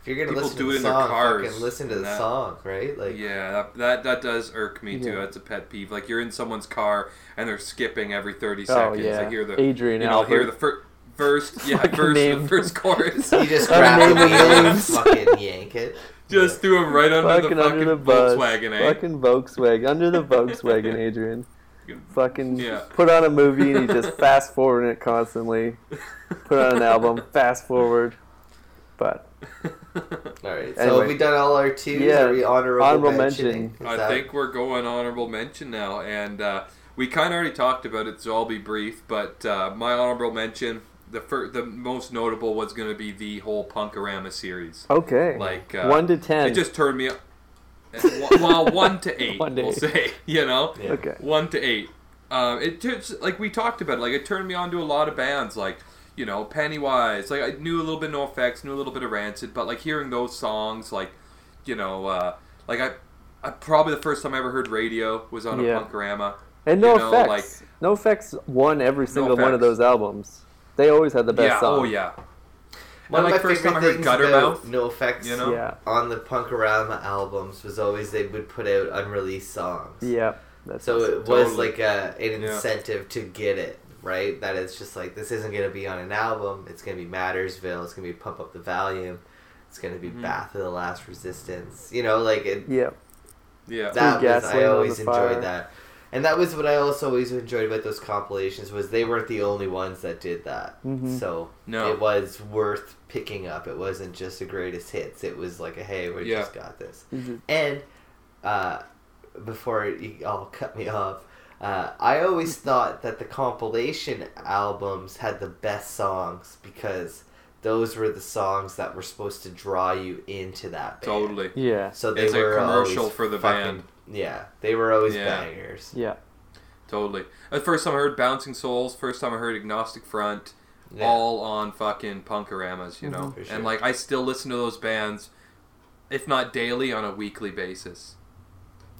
If you're gonna listen to the song, fucking listen to the song, right? Like, yeah, that does irk me too. That's a pet peeve. Like you're in someone's car and they're skipping every 30 seconds. Yeah. I hear the Adrian Albert. Hear the first, the first chorus. You just grab the wheel and fucking yank it. Just threw him right under the Volkswagen. Fucking Volkswagen under the Volkswagen, Adrian. Fucking put on a movie and you just fast forward it constantly. Put on an album, fast forward, but. Alright, so anyway. Have we done all our twos? Are we honorable mention? I think we're going honorable mention now, and we kind of already talked about it, so I'll be brief, but my honorable mention, the most notable was going to be the whole Punk-O-Rama series. Okay. Like 1 to 10. It just turned me up. Well, 1 to 8, we'll say, you know? Yeah. Okay. 1 to 8. It just, like we talked about it, like it turned me on to a lot of bands, like you know, Pennywise, like, I knew a little bit of NoFX, knew a little bit of Rancid, but, like, hearing those songs, like, you know, like, I probably the first time I ever heard radio was on a Punk-O-Rama. And NoFX, like, NoFX won every single one of those albums. They always had the best song. Oh, yeah. One of my first time I heard Guttermouth, NoFX, you know? On the Punk-O-Rama albums was always they would put out unreleased songs. Yeah. So it was, like, an incentive to get it. Right, that it's just like this isn't going to be on an album. It's going to be Mattersville. It's going to be Pump Up the Volume. It's going to be Bath of the Last Resistance. You know, like it. Yeah, yeah. That was, I always enjoyed that, and that was what I also always enjoyed about those compilations was they weren't the only ones that did that. Mm-hmm. So it was worth picking up. It wasn't just the greatest hits. It was like a hey, we just got this. Mm-hmm. And before you all cut me off. I always thought that the compilation albums had the best songs because those were the songs that were supposed to draw you into that band. Totally. Yeah. So they it's were a commercial for the fucking, band. Yeah. They were always bangers. Yeah. Totally. The first time I heard Bouncing Souls, first time I heard Agnostic Front, all on fucking Punk-O-Ramas, you know? Sure. And like, I still listen to those bands, if not daily, on a weekly basis,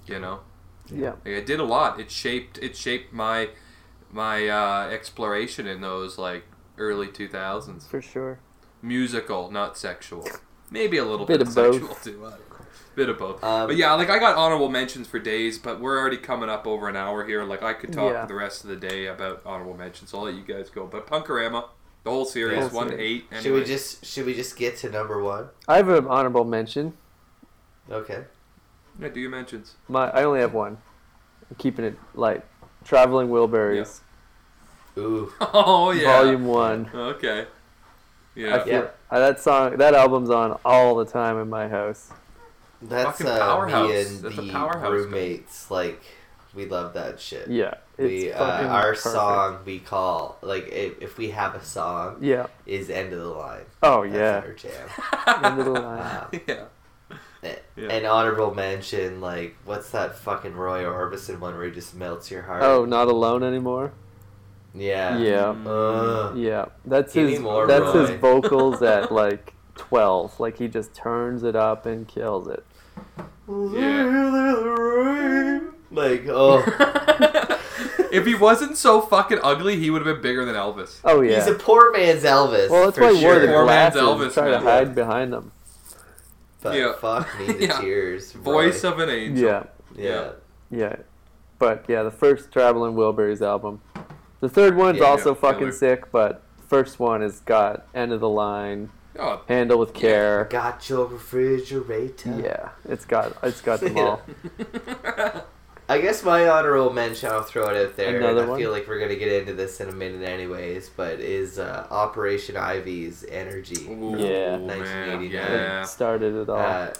you know? Yeah, like I did a lot. It shaped my exploration in those like early 2000s. For sure. Musical, not sexual. Maybe a little bit of sexual both. Too. Bit of both. But yeah, like I got honorable mentions for days, but we're already coming up over an hour here. Like I could talk the rest of the day about honorable mentions. So I'll let you guys go. But Punk-O-Rama, the whole series, 1 to 8. Anyway. Should we just get to number one? I have an honorable mention. Okay. Yeah, do your mentions. I only have one. I'm keeping it light. Traveling Wilburys. Yeah. Ooh. Oh yeah. Volume 1. Okay. Yeah. That album's on all the time in my house. That's me and the roommates. Guy. Like we love that shit. Yeah. Our song we call like if we have a song. Yeah. Is End of the Line. Oh that's our jam. End of the Line. Yeah. Yeah. An honorable mention, like, what's that fucking Roy Orbison one where he just melts your heart? Oh, Not Alone Anymore? Yeah. Yeah. Yeah. That's his vocals at, like, 12. Like, he just turns it up and kills it. Yeah. Like, oh. If he wasn't so fucking ugly, he would have been bigger than Elvis. Oh, yeah. He's a poor man's Elvis. Well, that's why he wore the glasses Elvis, trying to hide behind them. But fuck me to tears. Voice of an angel. Yeah. But the first Traveling Wilburys album. The third one's also fucking sick, but first one has got End of the Line, Handle with Care. Got your refrigerator. Yeah, it's got them all. I guess my honorable mention, I'll throw it out there. I feel like we're going to get into this in a minute anyways, but is Operation Ivy's Energy. Ooh, yeah. 1989. Yeah. It started it all.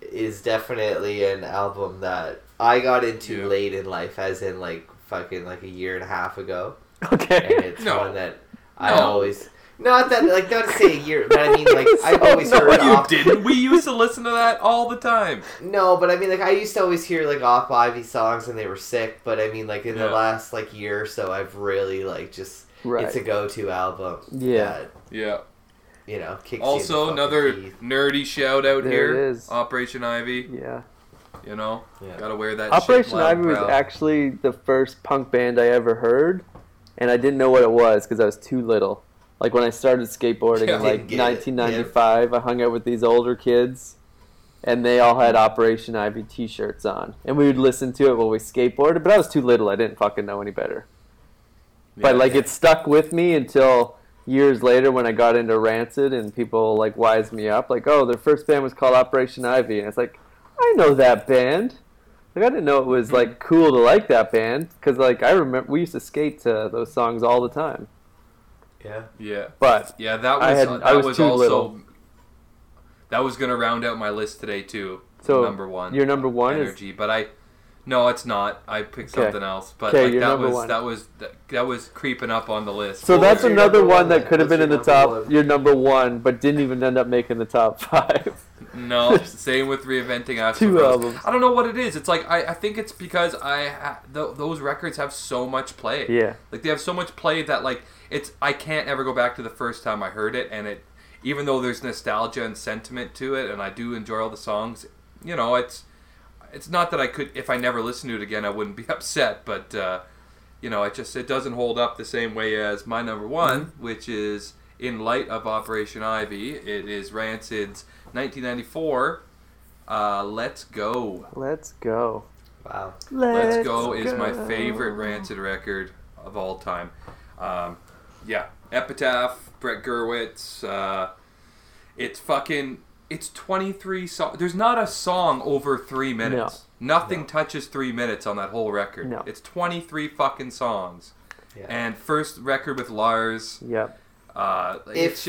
Is definitely an album that I got into late in life, as in like fucking like a year and a half ago. Okay. And it's one that I always... Not that, like, not to say a year, but I mean, like, so I've always heard off. You didn't. We used to listen to that all the time. No, but I mean, like, I used to always hear, like, off Ivy songs and they were sick, but I mean, like, in the last, like, year or so, I've really, like, just, it's a go-to album. Yeah. You know, kicks also, another nerdy shout-out here. It is. Operation Ivy. Yeah. You know? Yeah. Gotta wear that Operation Ivy was actually the first punk band I ever heard, and I didn't know what it was because I was too little. Like, when I started skateboarding in, like, 1995, I hung out with these older kids, and they all had Operation Ivy t-shirts on. And we would listen to it while we skateboarded, but I was too little. I didn't fucking know any better. Yeah, but, like, it stuck with me until years later when I got into Rancid and people, like, wised me up. Like, oh, their first band was called Operation Ivy. And it's like, I know that band. Like, I didn't know it was, like, cool to like that band. Because, like, I remember we used to skate to those songs all the time. Yeah. But yeah, that was I was also little. That was gonna round out my list today too. So number one, your number one Energy, is... but no, it's not. I picked something else, but like, that was creeping up on the list. So that's another one that could have been in the top. Your number one, but didn't even end up making the top five. No, same with Reinventing Axl Rose. Two albums. I don't know what it is. It's like I think it's because those records have so much play. Yeah, like they have so much play that like. I can't ever go back to the first time I heard it, and even though there's nostalgia and sentiment to it, and I do enjoy all the songs, you know, it's not that I could, if I never listened to it again, I wouldn't be upset, but, you know, it doesn't hold up the same way as my number one, which is, in light of Operation Ivy, it is Rancid's 1994, Let's Go. Wow. Let's Go is my favorite Rancid record of all time. Epitaph, Brett Gurewitz, it's fucking, it's 23 songs. There's not a song over 3 minutes. Nothing touches 3 minutes on that whole record. No. It's 23 fucking songs. Yeah. And first record with Lars. Yep. It's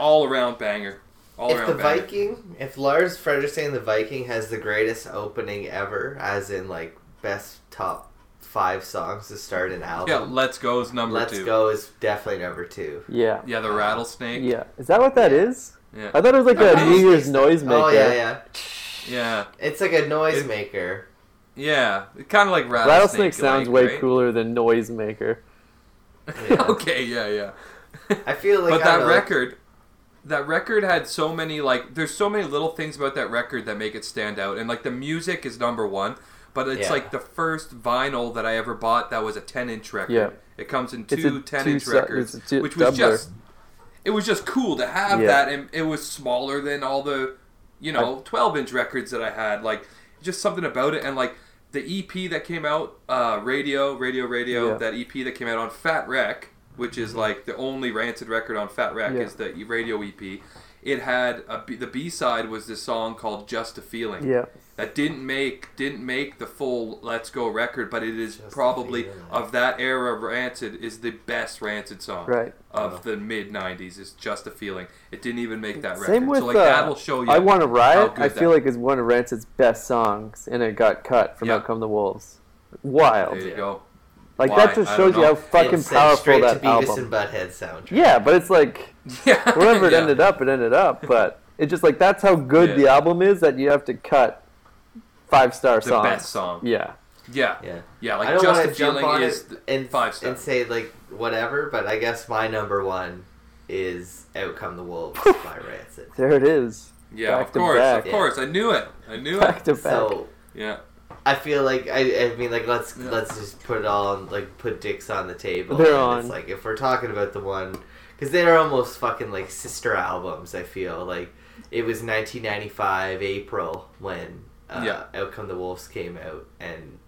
all around banger. If Lars Frederiksen the Viking has the greatest opening ever, as in like best top 5 songs to start an album. Yeah, Let's Go is number 2. Let's Go is definitely number 2. Yeah. Yeah, the rattlesnake. Yeah. Is that what that is? Yeah. I thought it was like a New Year's noisemaker. Oh, yeah. Yeah. It's like a noisemaker. Yeah. Kind of like rattlesnake. Rattlesnake sounds way cooler than noisemaker. Yeah. Okay, yeah. I feel like... But that record had so many, like... There's so many little things about that record that make it stand out. And, like, the music is number 1. But it's like the first vinyl that I ever bought that was a 10-inch record. Yeah. It comes in two 10-inch records, which was just cool to have that. And it was smaller than all the, 12-inch records that I had. Like, just something about it. And, like, the EP that came out, that EP that came out on Fat Wreck, which is, like, the only Rancid record on Fat Wreck is the radio EP. It had the B-side was this song called "Just a Feeling." Yeah. That didn't make the full Let's Go record, but it is just probably of that era of Rancid is the best Rancid song of the mid '90s. It's "Just a Feeling." It didn't even make that record. Same with that'll show you. I Want to Riot. I feel like is one of Rancid's best songs, and it got cut from Out Come the Wolves. Wild. There you go. Like that just shows you how fucking powerful that album. It's straight to Beavis and Butthead soundtrack. Yeah, but it's like wherever it ended up. But it's just like that's how good the album is that you have to cut 5-star songs. The best song. Yeah. Like I don't want to jump on it and 5-star and say like whatever, but I guess my number one is "Out Come the Wolves" by Rancid. There it is. Yeah, of course. I knew it. Back to back. So, yeah. I feel like I mean like let's just put it all on, like put dicks on the table. They're on. It's like if we're talking about the one because they're almost fucking like sister albums. I feel like it was 1995 April when Out Come the Wolves came out and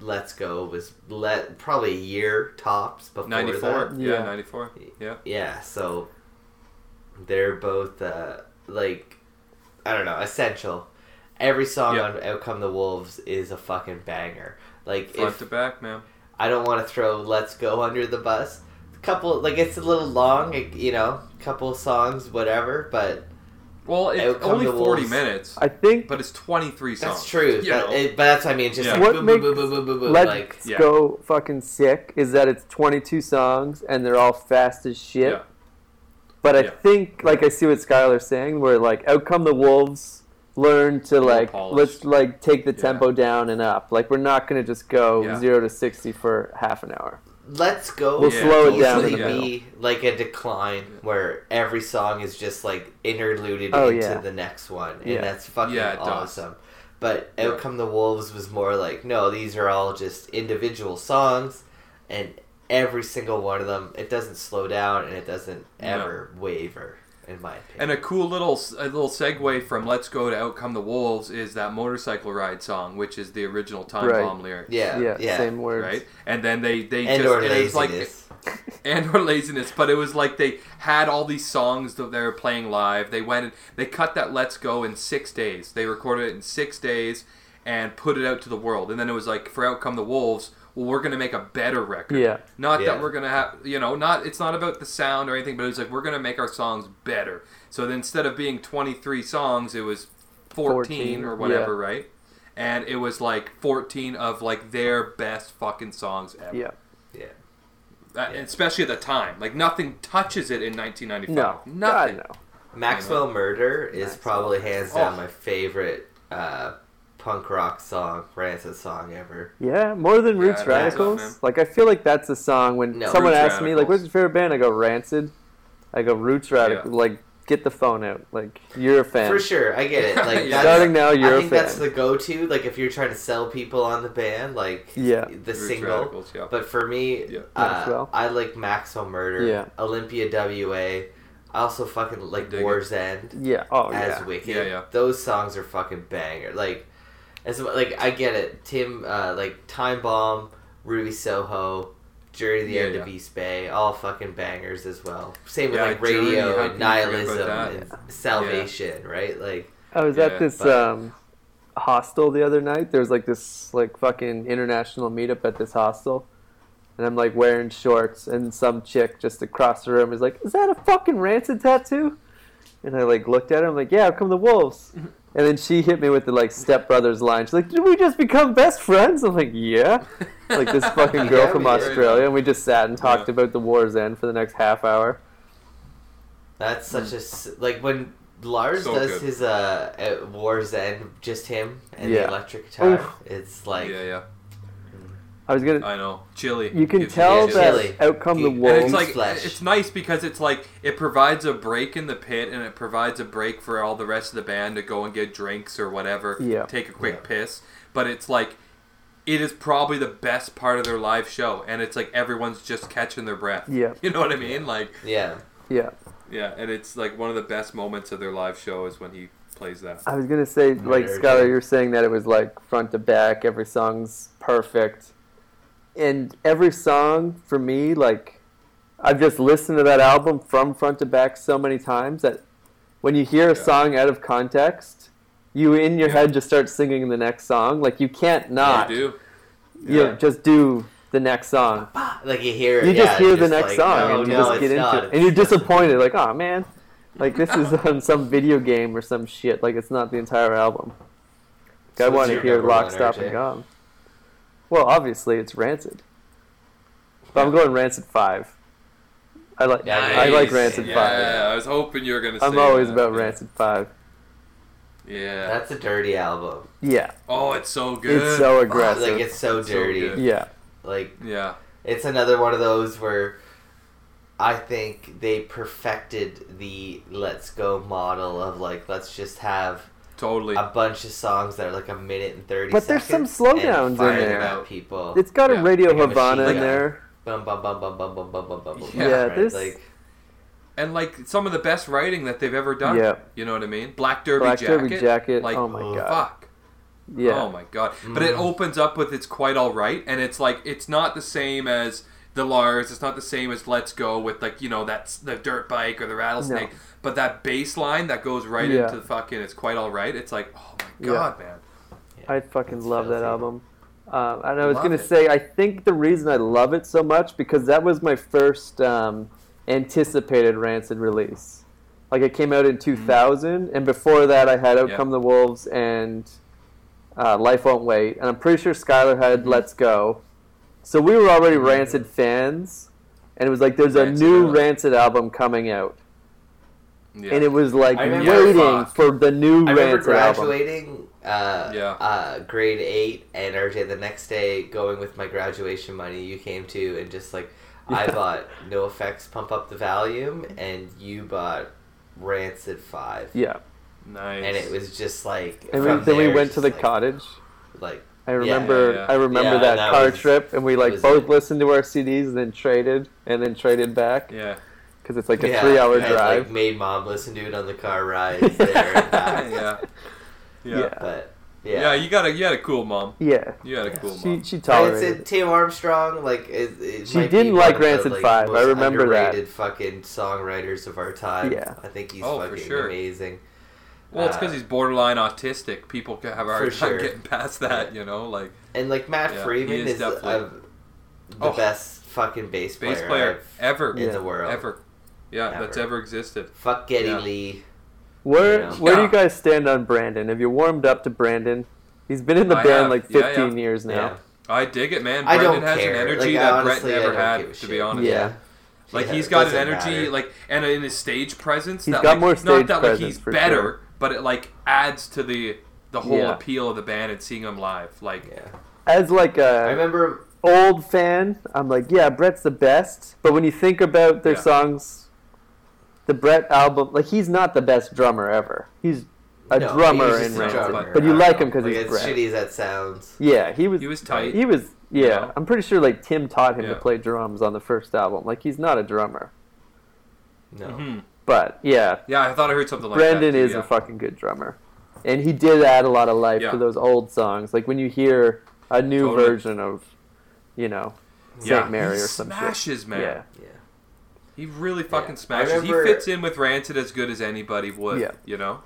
Let's Go was probably a year tops before 94. That. Yeah, 94. Yeah. Yeah, so they're both like I don't know essential. Every song on Out Come the Wolves is a fucking banger. Like front to back, man. I don't want to throw Let's Go under the bus. A couple, like it's a little long, couple songs, whatever. But it's only 40 minutes. I think, but it's 23 songs. That's true. But that's what I mean. Just like boom, boom, boom, boom, boom, boom, boom. Let's Go, fucking sick. Is that it's 22 songs and they're all fast as shit. Yeah. But I think, like, I see what Skylar's saying, where, like, Out Come the Wolves learn to, like, let's, like, take the tempo down and up. Like, we're not going to just go 0 to 60 for half an hour. Let's go. We'll slow it down. Usually be like a Decline where every song is just like interluded into the next one, and that's fucking awesome. But Out Come the Wolves was more like, no, these are all just individual songs, and every single one of them, it doesn't slow down and it doesn't ever waver, in my opinion. And a cool little segue from Let's Go to Out Come the Wolves is that motorcycle ride song, which is the original Time Bomb lyric. Yeah, same words. Right? And then they and just... Or laziness. And or laziness. But it was like they had all these songs that they were playing live. They went and they cut that Let's Go in 6 days. They recorded it in 6 days and put it out to the world. And then it was like, for Out Come the Wolves... Well, we're going to make a better record. Yeah. Not that we're going to have, it's not about the sound or anything, but it's like, we're going to make our songs better. So then instead of being 23 songs, it was 14 or whatever, right? And it was like 14 of like their best fucking songs ever. Yeah. Yeah. Especially at the time. Like nothing touches it in 1995. No. Nothing. God, no. Maxwell Murder is probably hands down my favorite punk rock song, Rancid song ever. Yeah, more than Roots Radicals. Awesome, like I feel like that's a song when someone asks me like, "What's your favorite band?" I go Rancid. I go Roots Radicals. Yeah. Like get the phone out. Like you're a fan. For sure, I get it. Like starting now, you're a fan. I think that's the go-to. Like if you're trying to sell people on the band, like the Roots single. Radicals, yeah. But for me, I like Maxwell Murder, Olympia WA. I also fucking like War's End. Yeah. Oh yeah. As Wicked. Yeah, yeah. Those songs are fucking banger. Like. And so, like, I get it. Tim, like, Time Bomb, Ruby Soho, Journey to the End of East Bay, all fucking bangers as well. Same with, like, Radio and Nihilism and Salvation, right? Like, I was at this hostel the other night. There was, like, this, like, fucking international meetup at this hostel. And I'm, like, wearing shorts. And some chick just across the room is like, "Is that a fucking Rancid tattoo?" And I, like, looked at her. I'm like, "Yeah, Out Come the Wolves." And then she hit me with the, like, Step Brothers line. She's like, "Did we just become best friends?" I'm like, "Yeah." Like, this fucking girl from Australia. And we just sat and talked about the War's End for the next half hour. That's such a... Like, when Lars does his War's End, just him and the electric guitar, it's like... Yeah, yeah. I know. Chilly. You can tell that Out Come the Wolves. It's like it's nice because it's like it provides a break in the pit and it provides a break for all the rest of the band to go and get drinks or whatever. Yeah. Take a quick piss. But it's like it is probably the best part of their live show and it's like everyone's just catching their breath. Yeah. You know what I mean? Like Yeah. Yeah, and it's like one of the best moments of their live show is when he plays that. I was gonna say, like Skylar, you're saying that it was like front to back, every song's perfect. And every song, for me, like, I've just listened to that album from front to back so many times that when you hear a song out of context, you in your head just start singing the next song. Like, you can't not. You just do the next song. Like, you hear it. You just hear the next song and you just get into it. And you're disappointed. Like, oh, man. Like, this is on some video game or some shit. Like, it's not the entire album. I want to hear Lock, Stop, and Gone. Well, obviously it's Rancid, but I'm going Rancid 5. I like Rancid 5. Yeah, I was hoping you were gonna say that. I'm always about Rancid 5. Yeah, that's a dirty album. Yeah. Oh, it's so good. It's so aggressive. Like it's so dirty. So yeah. Like it's another one of those where I think they perfected the Let's Go model of like let's just have. Totally. A bunch of songs that are like a minute and 30 but seconds. But there's some slowdowns in there. People. It's got a Radio Havana in there. Bum, bum, bum, bum, bum, bum, bum, bum, bum, bum. Yeah, right? There's... Like... And like some of the best writing that they've ever done. Yeah. You know what I mean? Black Derby Jacket. Like, oh my God. Fuck. Yeah. Oh my God. But it opens up with It's Quite Alright. And it's like, it's not the same as the Lars. It's not the same as Let's Go with like, you know, that's the dirt bike or the rattlesnake. No. But that bass line that goes right into the fucking It's Quite Alright, it's like, oh my God, man. Yeah. I fucking love that album. And I was going to say, I think the reason I love it so much, because that was my first anticipated Rancid release. Like, it came out in 2000, and before that I had Out Come the Wolves and Life Won't Wait. And I'm pretty sure Skylar had Let's Go. So we were already Rancid fans, and it was like, there's a new Rancid album coming out. Yeah. And it was like waiting for the new Rancid album. I remember graduating grade 8 and RJ the next day going with my graduation money you came to and just like I bought NoFX Pump Up the Volume and you bought Rancid 5. Yeah. Nice. And it was just like and from then we went to the cottage. Like I remember that car trip and we like both listened to our CDs and then traded back. Yeah. Because it's like a 3-hour drive. Like made mom listen to it on the car ride there. And back. Yeah. But you had a cool mom. Yeah. You had a cool mom. She tolerated. It's Tim Armstrong, like she didn't like Rancid 5. I remember that. Underrated fucking songwriters of our time. Yeah. I think he's fucking amazing. Well, it's because he's borderline autistic. People have a hard time getting past that, you know, like. And like Matt Freeman is the best fucking bass player ever in the world. Ever. Yeah, that's ever existed. Fuck Geddy Lee. Where do you guys stand on Brandon? Have you warmed up to Brandon? He's been in the band like 15 years now. Yeah. I dig it, man. Brandon has an energy that Brett never had, to be honest. Yeah. Like he's got an energy like and in his stage presence he's that got like, more stage not that like he's better, but it like adds to the whole appeal of the band and seeing him live. Like as like a I remember old fan, I'm like, yeah, Brett's the best. But when you think about their songs, the Brett album, like he's not the best drummer ever. He's a drummer in Rancid, but you like him because like he's Brett. As shitty as that sounds. Yeah, he was tight. He was I'm pretty sure like Tim taught him to play drums on the first album. Like he's not a drummer. No. Mm-hmm. But yeah, I thought I heard something like Brandon that. Brandon is a fucking good drummer, and he did add a lot of life to those old songs. Like when you hear a new version of, you know, St. Mary he or some smashes, shit. Man. Yeah. He really fucking smashes. Remember, he fits in with Rancid as good as anybody would, you know?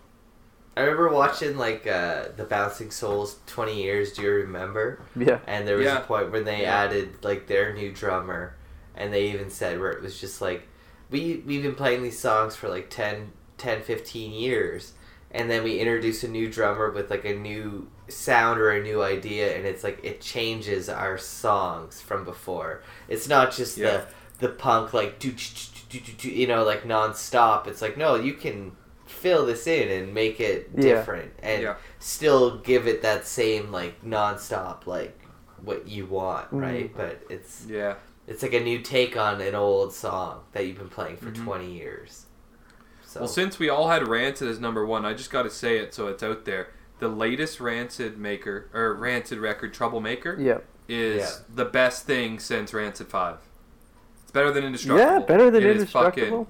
I remember watching, like, the Bouncing Souls 20 Years, Do You Remember? Yeah. And there was a point where they added, like, their new drummer, and they even said where it was just like, we've been playing these songs for, like, 10, 15 years, and then we introduce a new drummer with, like, a new sound or a new idea, and it's like, it changes our songs from before. It's not just the punk like do, you know, like non-stop. It's like, no, you can fill this in and make it different and still give it that same like non-stop like what you want, right? But it's like a new take on an old song that you've been playing for 20 years. So well, since we all had Rancid as number one, I just got to say it so it's out there. The latest Rancid record, Troublemaker, is the best thing since Rancid 5. Better than Indestructible. Yeah, better than Indestructible.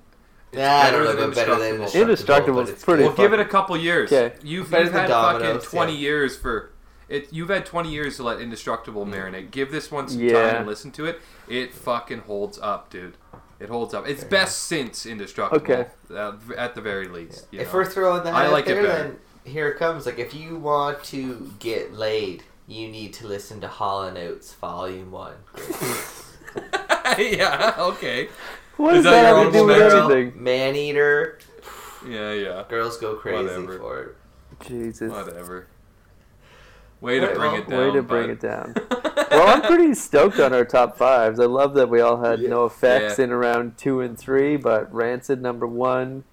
Indestructible is pretty. We'll give it a couple years. Okay. You've had fucking 20 years for it. You've had 20 years to let Indestructible marinate. Give this one some time and listen to it. It fucking holds up, dude. It holds up. It's best since Indestructible. Okay. At the very least. Yeah. If we're throwing that out there, then here it comes. Like if you want to get laid, you need to listen to Hall & Oates Volume 1. Yeah, okay. What is that have to do with everything? Man-eater. Yeah. Girls go crazy for it. Jesus. Whatever. Way to bring it down. Well, I'm pretty stoked on our top fives. I love that we all had NoFX in around 2 and 3, but Rancid number 1.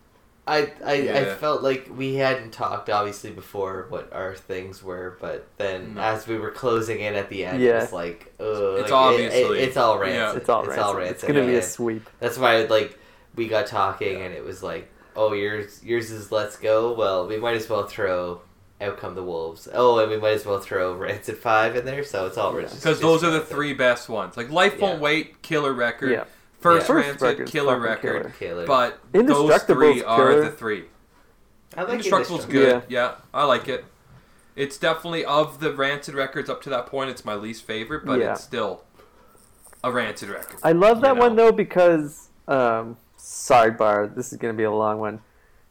I felt like we hadn't talked, obviously, before what our things were, but then as we were closing in at the end, it was like, it's obviously... It's all Rancid. It's all Rancid. It's going to be a sweep. That's why, like, we got talking, and it was like, oh, yours is Let's Go? Well, we might as well throw Out Come the Wolves. Oh, and we might as well throw Rancid 5 in there, so it's all Rancid. Because those are the three best ones. Like, Life Won't Wait, killer record. Yeah. First Rancid, killer record, but those three are the three. I like Indestructible's good, yeah, I like it. It's definitely, of the Rancid records up to that point, it's my least favorite, but it's still a Rancid record. I love that one, though, because, sidebar, this is going to be a long one,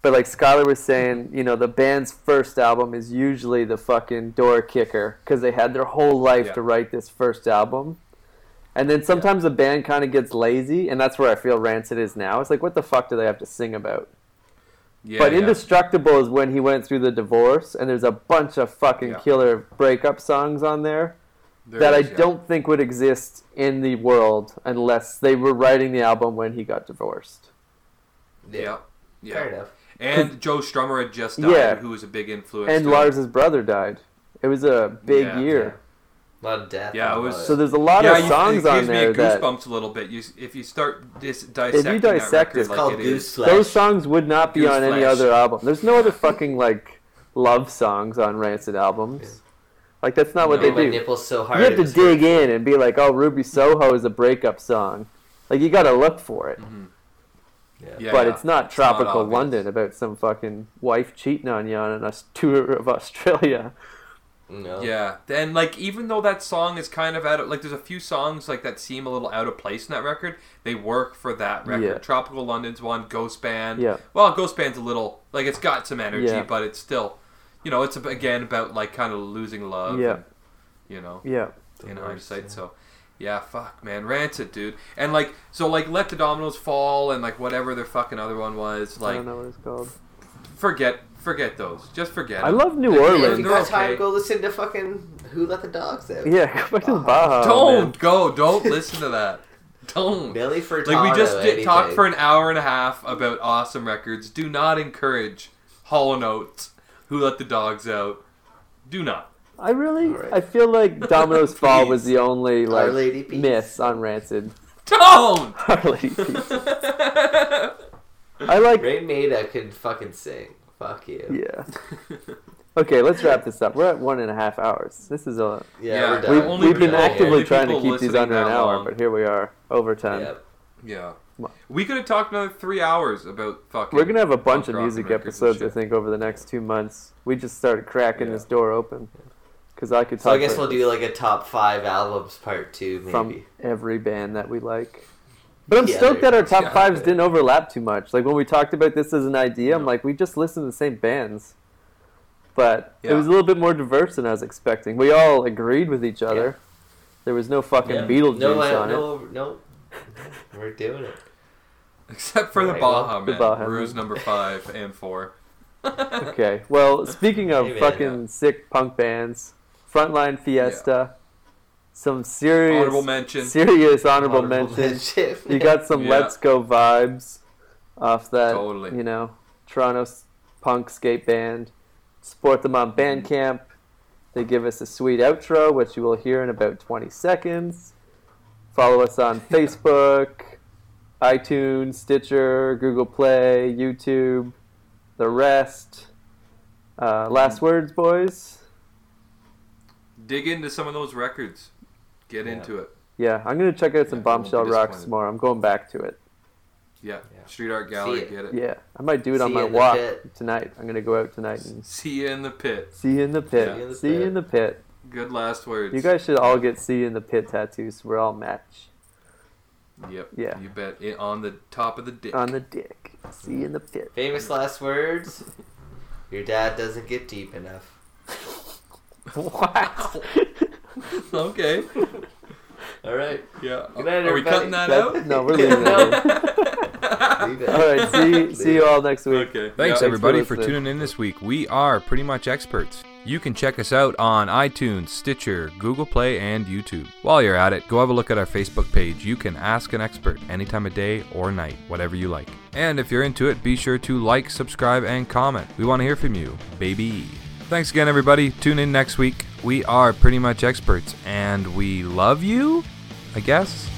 but like Skylar was saying, you know, the band's first album is usually the fucking door kicker, because they had their whole life to write this first album. And then sometimes the band kind of gets lazy, and that's where I feel Rancid is now. It's like, what the fuck do they have to sing about? Yeah, but Indestructible is when he went through the divorce, and there's a bunch of fucking killer breakup songs on there that I don't think would exist in the world unless they were writing the album when he got divorced. Yeah. Fair enough. And Joe Strummer had just died, yeah, who was a big influence. And Lars's brother died. It was a big year. Yeah. A lot of death. Yeah, it was. So there's a lot of songs on there that... It gives me goosebumps a little bit. If you start dissecting that record, it's called Goose Flesh. Those songs would not be on any other album. There's no other fucking, like, love songs on Rancid albums. Yeah. Like, that's not what they do. Nipples so hard, you have to dig in and be like, oh, Ruby Soho is a breakup song. Like, you gotta look for it. Mm-hmm. Yeah. But it's not Tropical London about some fucking wife cheating on you on a tour of Australia. No. Yeah. Then, like, even though that song is kind of out of... Like, there's a few songs, like, that seem a little out of place in that record. They work for that record. Yeah. Tropical London's one. Ghost Band. Yeah. Well, Ghost Band's a little... Like, it's got some energy, but it's still... You know, it's, again, about, like, kind of losing love. Yeah. And, you know. Yeah. In hindsight, so... Yeah, fuck, man. Rancid, dude. And, like, so, like, Let the Dominoes Fall and, like, whatever their fucking other one was. Like, I don't know what it's called. Forget those. Just forget. I love New Orleans. You got time, go listen to fucking Who Let the Dogs Out. Yeah, go back to Baja. Don't listen to that. Don't. Billy Furtado. Like, we just talked for an hour and a half about awesome records. Do not encourage Hall & Oates, Who Let the Dogs Out. Do not. I feel like Domino's Fall was the only, like, miss on Rancid. Don't! Our Lady Peace. I like... Ray Maida could fucking sing. Fuck you. Yeah. Okay, let's wrap this up. We're at 1.5 hours. This is a... Yeah, we're done. We've been actively trying to keep these under an hour, but here we are. Overtime. Yep. Yeah. We could have talked another 3 hours about fucking... We're going to have a bunch of music episodes, I think, over the next 2 months. We just started cracking this door open. So I guess we'll do like a top 5 albums part 2, maybe. From every band that we like. But I'm stoked that our top 5s didn't overlap too much. Like when we talked about this as an idea, I'm like, we just listened to the same bands. But it was a little bit more diverse than I was expecting. We all agreed with each other. Yeah. There was no fucking Beetlejuice on it. No, we're doing it. Except for the Baja Man, Ruse number 5 and 4. Okay, well, speaking of sick punk bands... Frontline Fiesta, some serious honorable mention. You got some Let's Go vibes off that, you know, Toronto punk skate band. Support them on Bandcamp. They give us a sweet outro, which you will hear in about 20 seconds. Follow us on Facebook, iTunes, Stitcher, Google Play, YouTube, the rest. Last words, boys. Dig into some of those records. Get into it. Yeah, I'm going to check out some Bombshell Rocks tomorrow. I'm going back to it. Yeah. Street Art Gallery, get it. Yeah, I might do it on my walk tonight. I'm going to go out tonight. And see you in the pit. See you in the pit. Yeah. See you in the pit. Good last words. You guys should all get see you in the pit tattoos. We're all match. Yep. Yeah. You bet. On the top of the dick. On the dick. See you in the pit. Famous last words. Your dad doesn't get deep enough. Wow. Okay. All right. Yeah. Good night, are we cutting that out? No, we're leaving that. All right. See you all next week. Okay. Thanks everybody for tuning in this week. We are Pretty Much Experts. You can check us out on iTunes, Stitcher, Google Play, and YouTube. While you're at it, go have a look at our Facebook page. You can ask an expert any time of day or night, whatever you like. And if you're into it, be sure to like, subscribe, and comment. We want to hear from you, baby. Thanks again, everybody. Tune in next week. We are Pretty Much Experts, and we love you, I guess.